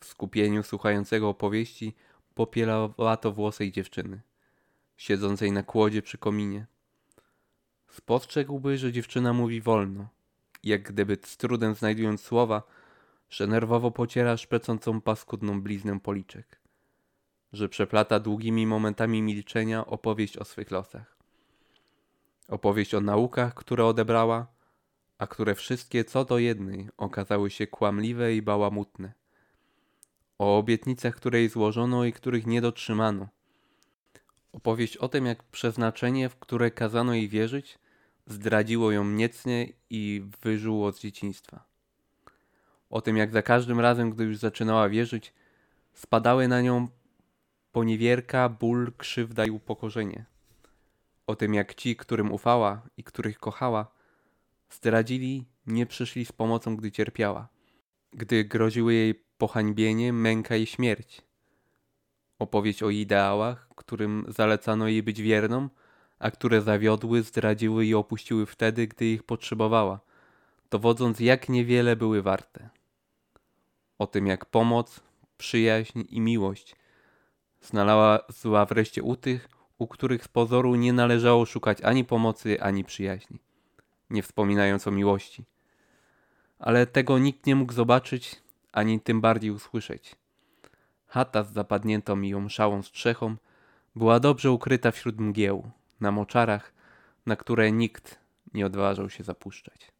w skupieniu słuchającego opowieści popielatowłosej dziewczyny, siedzącej na kłodzie przy kominie. Spostrzegłby, że dziewczyna mówi wolno, jak gdyby z trudem znajdując słowa, że nerwowo pociera szpecącą paskudną bliznę policzek, że przeplata długimi momentami milczenia opowieść o swych losach. Opowieść o naukach, które odebrała, a które wszystkie co do jednej okazały się kłamliwe i bałamutne. O obietnicach, które jej złożono i których nie dotrzymano. Opowieść o tym, jak przeznaczenie, w które kazano jej wierzyć, zdradziło ją niecnie i wyżuło z dzieciństwa. O tym, jak za każdym razem, gdy już zaczynała wierzyć, spadały na nią poniewierka, ból, krzywda i upokorzenie. O tym, jak ci, którym ufała i których kochała, zdradzili, nie przyszli z pomocą, gdy cierpiała, gdy groziły jej pohańbienie, męka i śmierć. Opowieść o ideałach, którym zalecano jej być wierną, a które zawiodły, zdradziły i opuściły wtedy, gdy ich potrzebowała, dowodząc, jak niewiele były warte. O tym, jak pomoc, przyjaźń i miłość znalazła wreszcie u tych, u których z pozoru nie należało szukać ani pomocy, ani przyjaźni, nie wspominając o miłości. Ale tego nikt nie mógł zobaczyć, ani tym bardziej usłyszeć. Chata z zapadniętą i omszałą strzechą była dobrze ukryta wśród mgieł, na moczarach, na które nikt nie odważał się zapuszczać.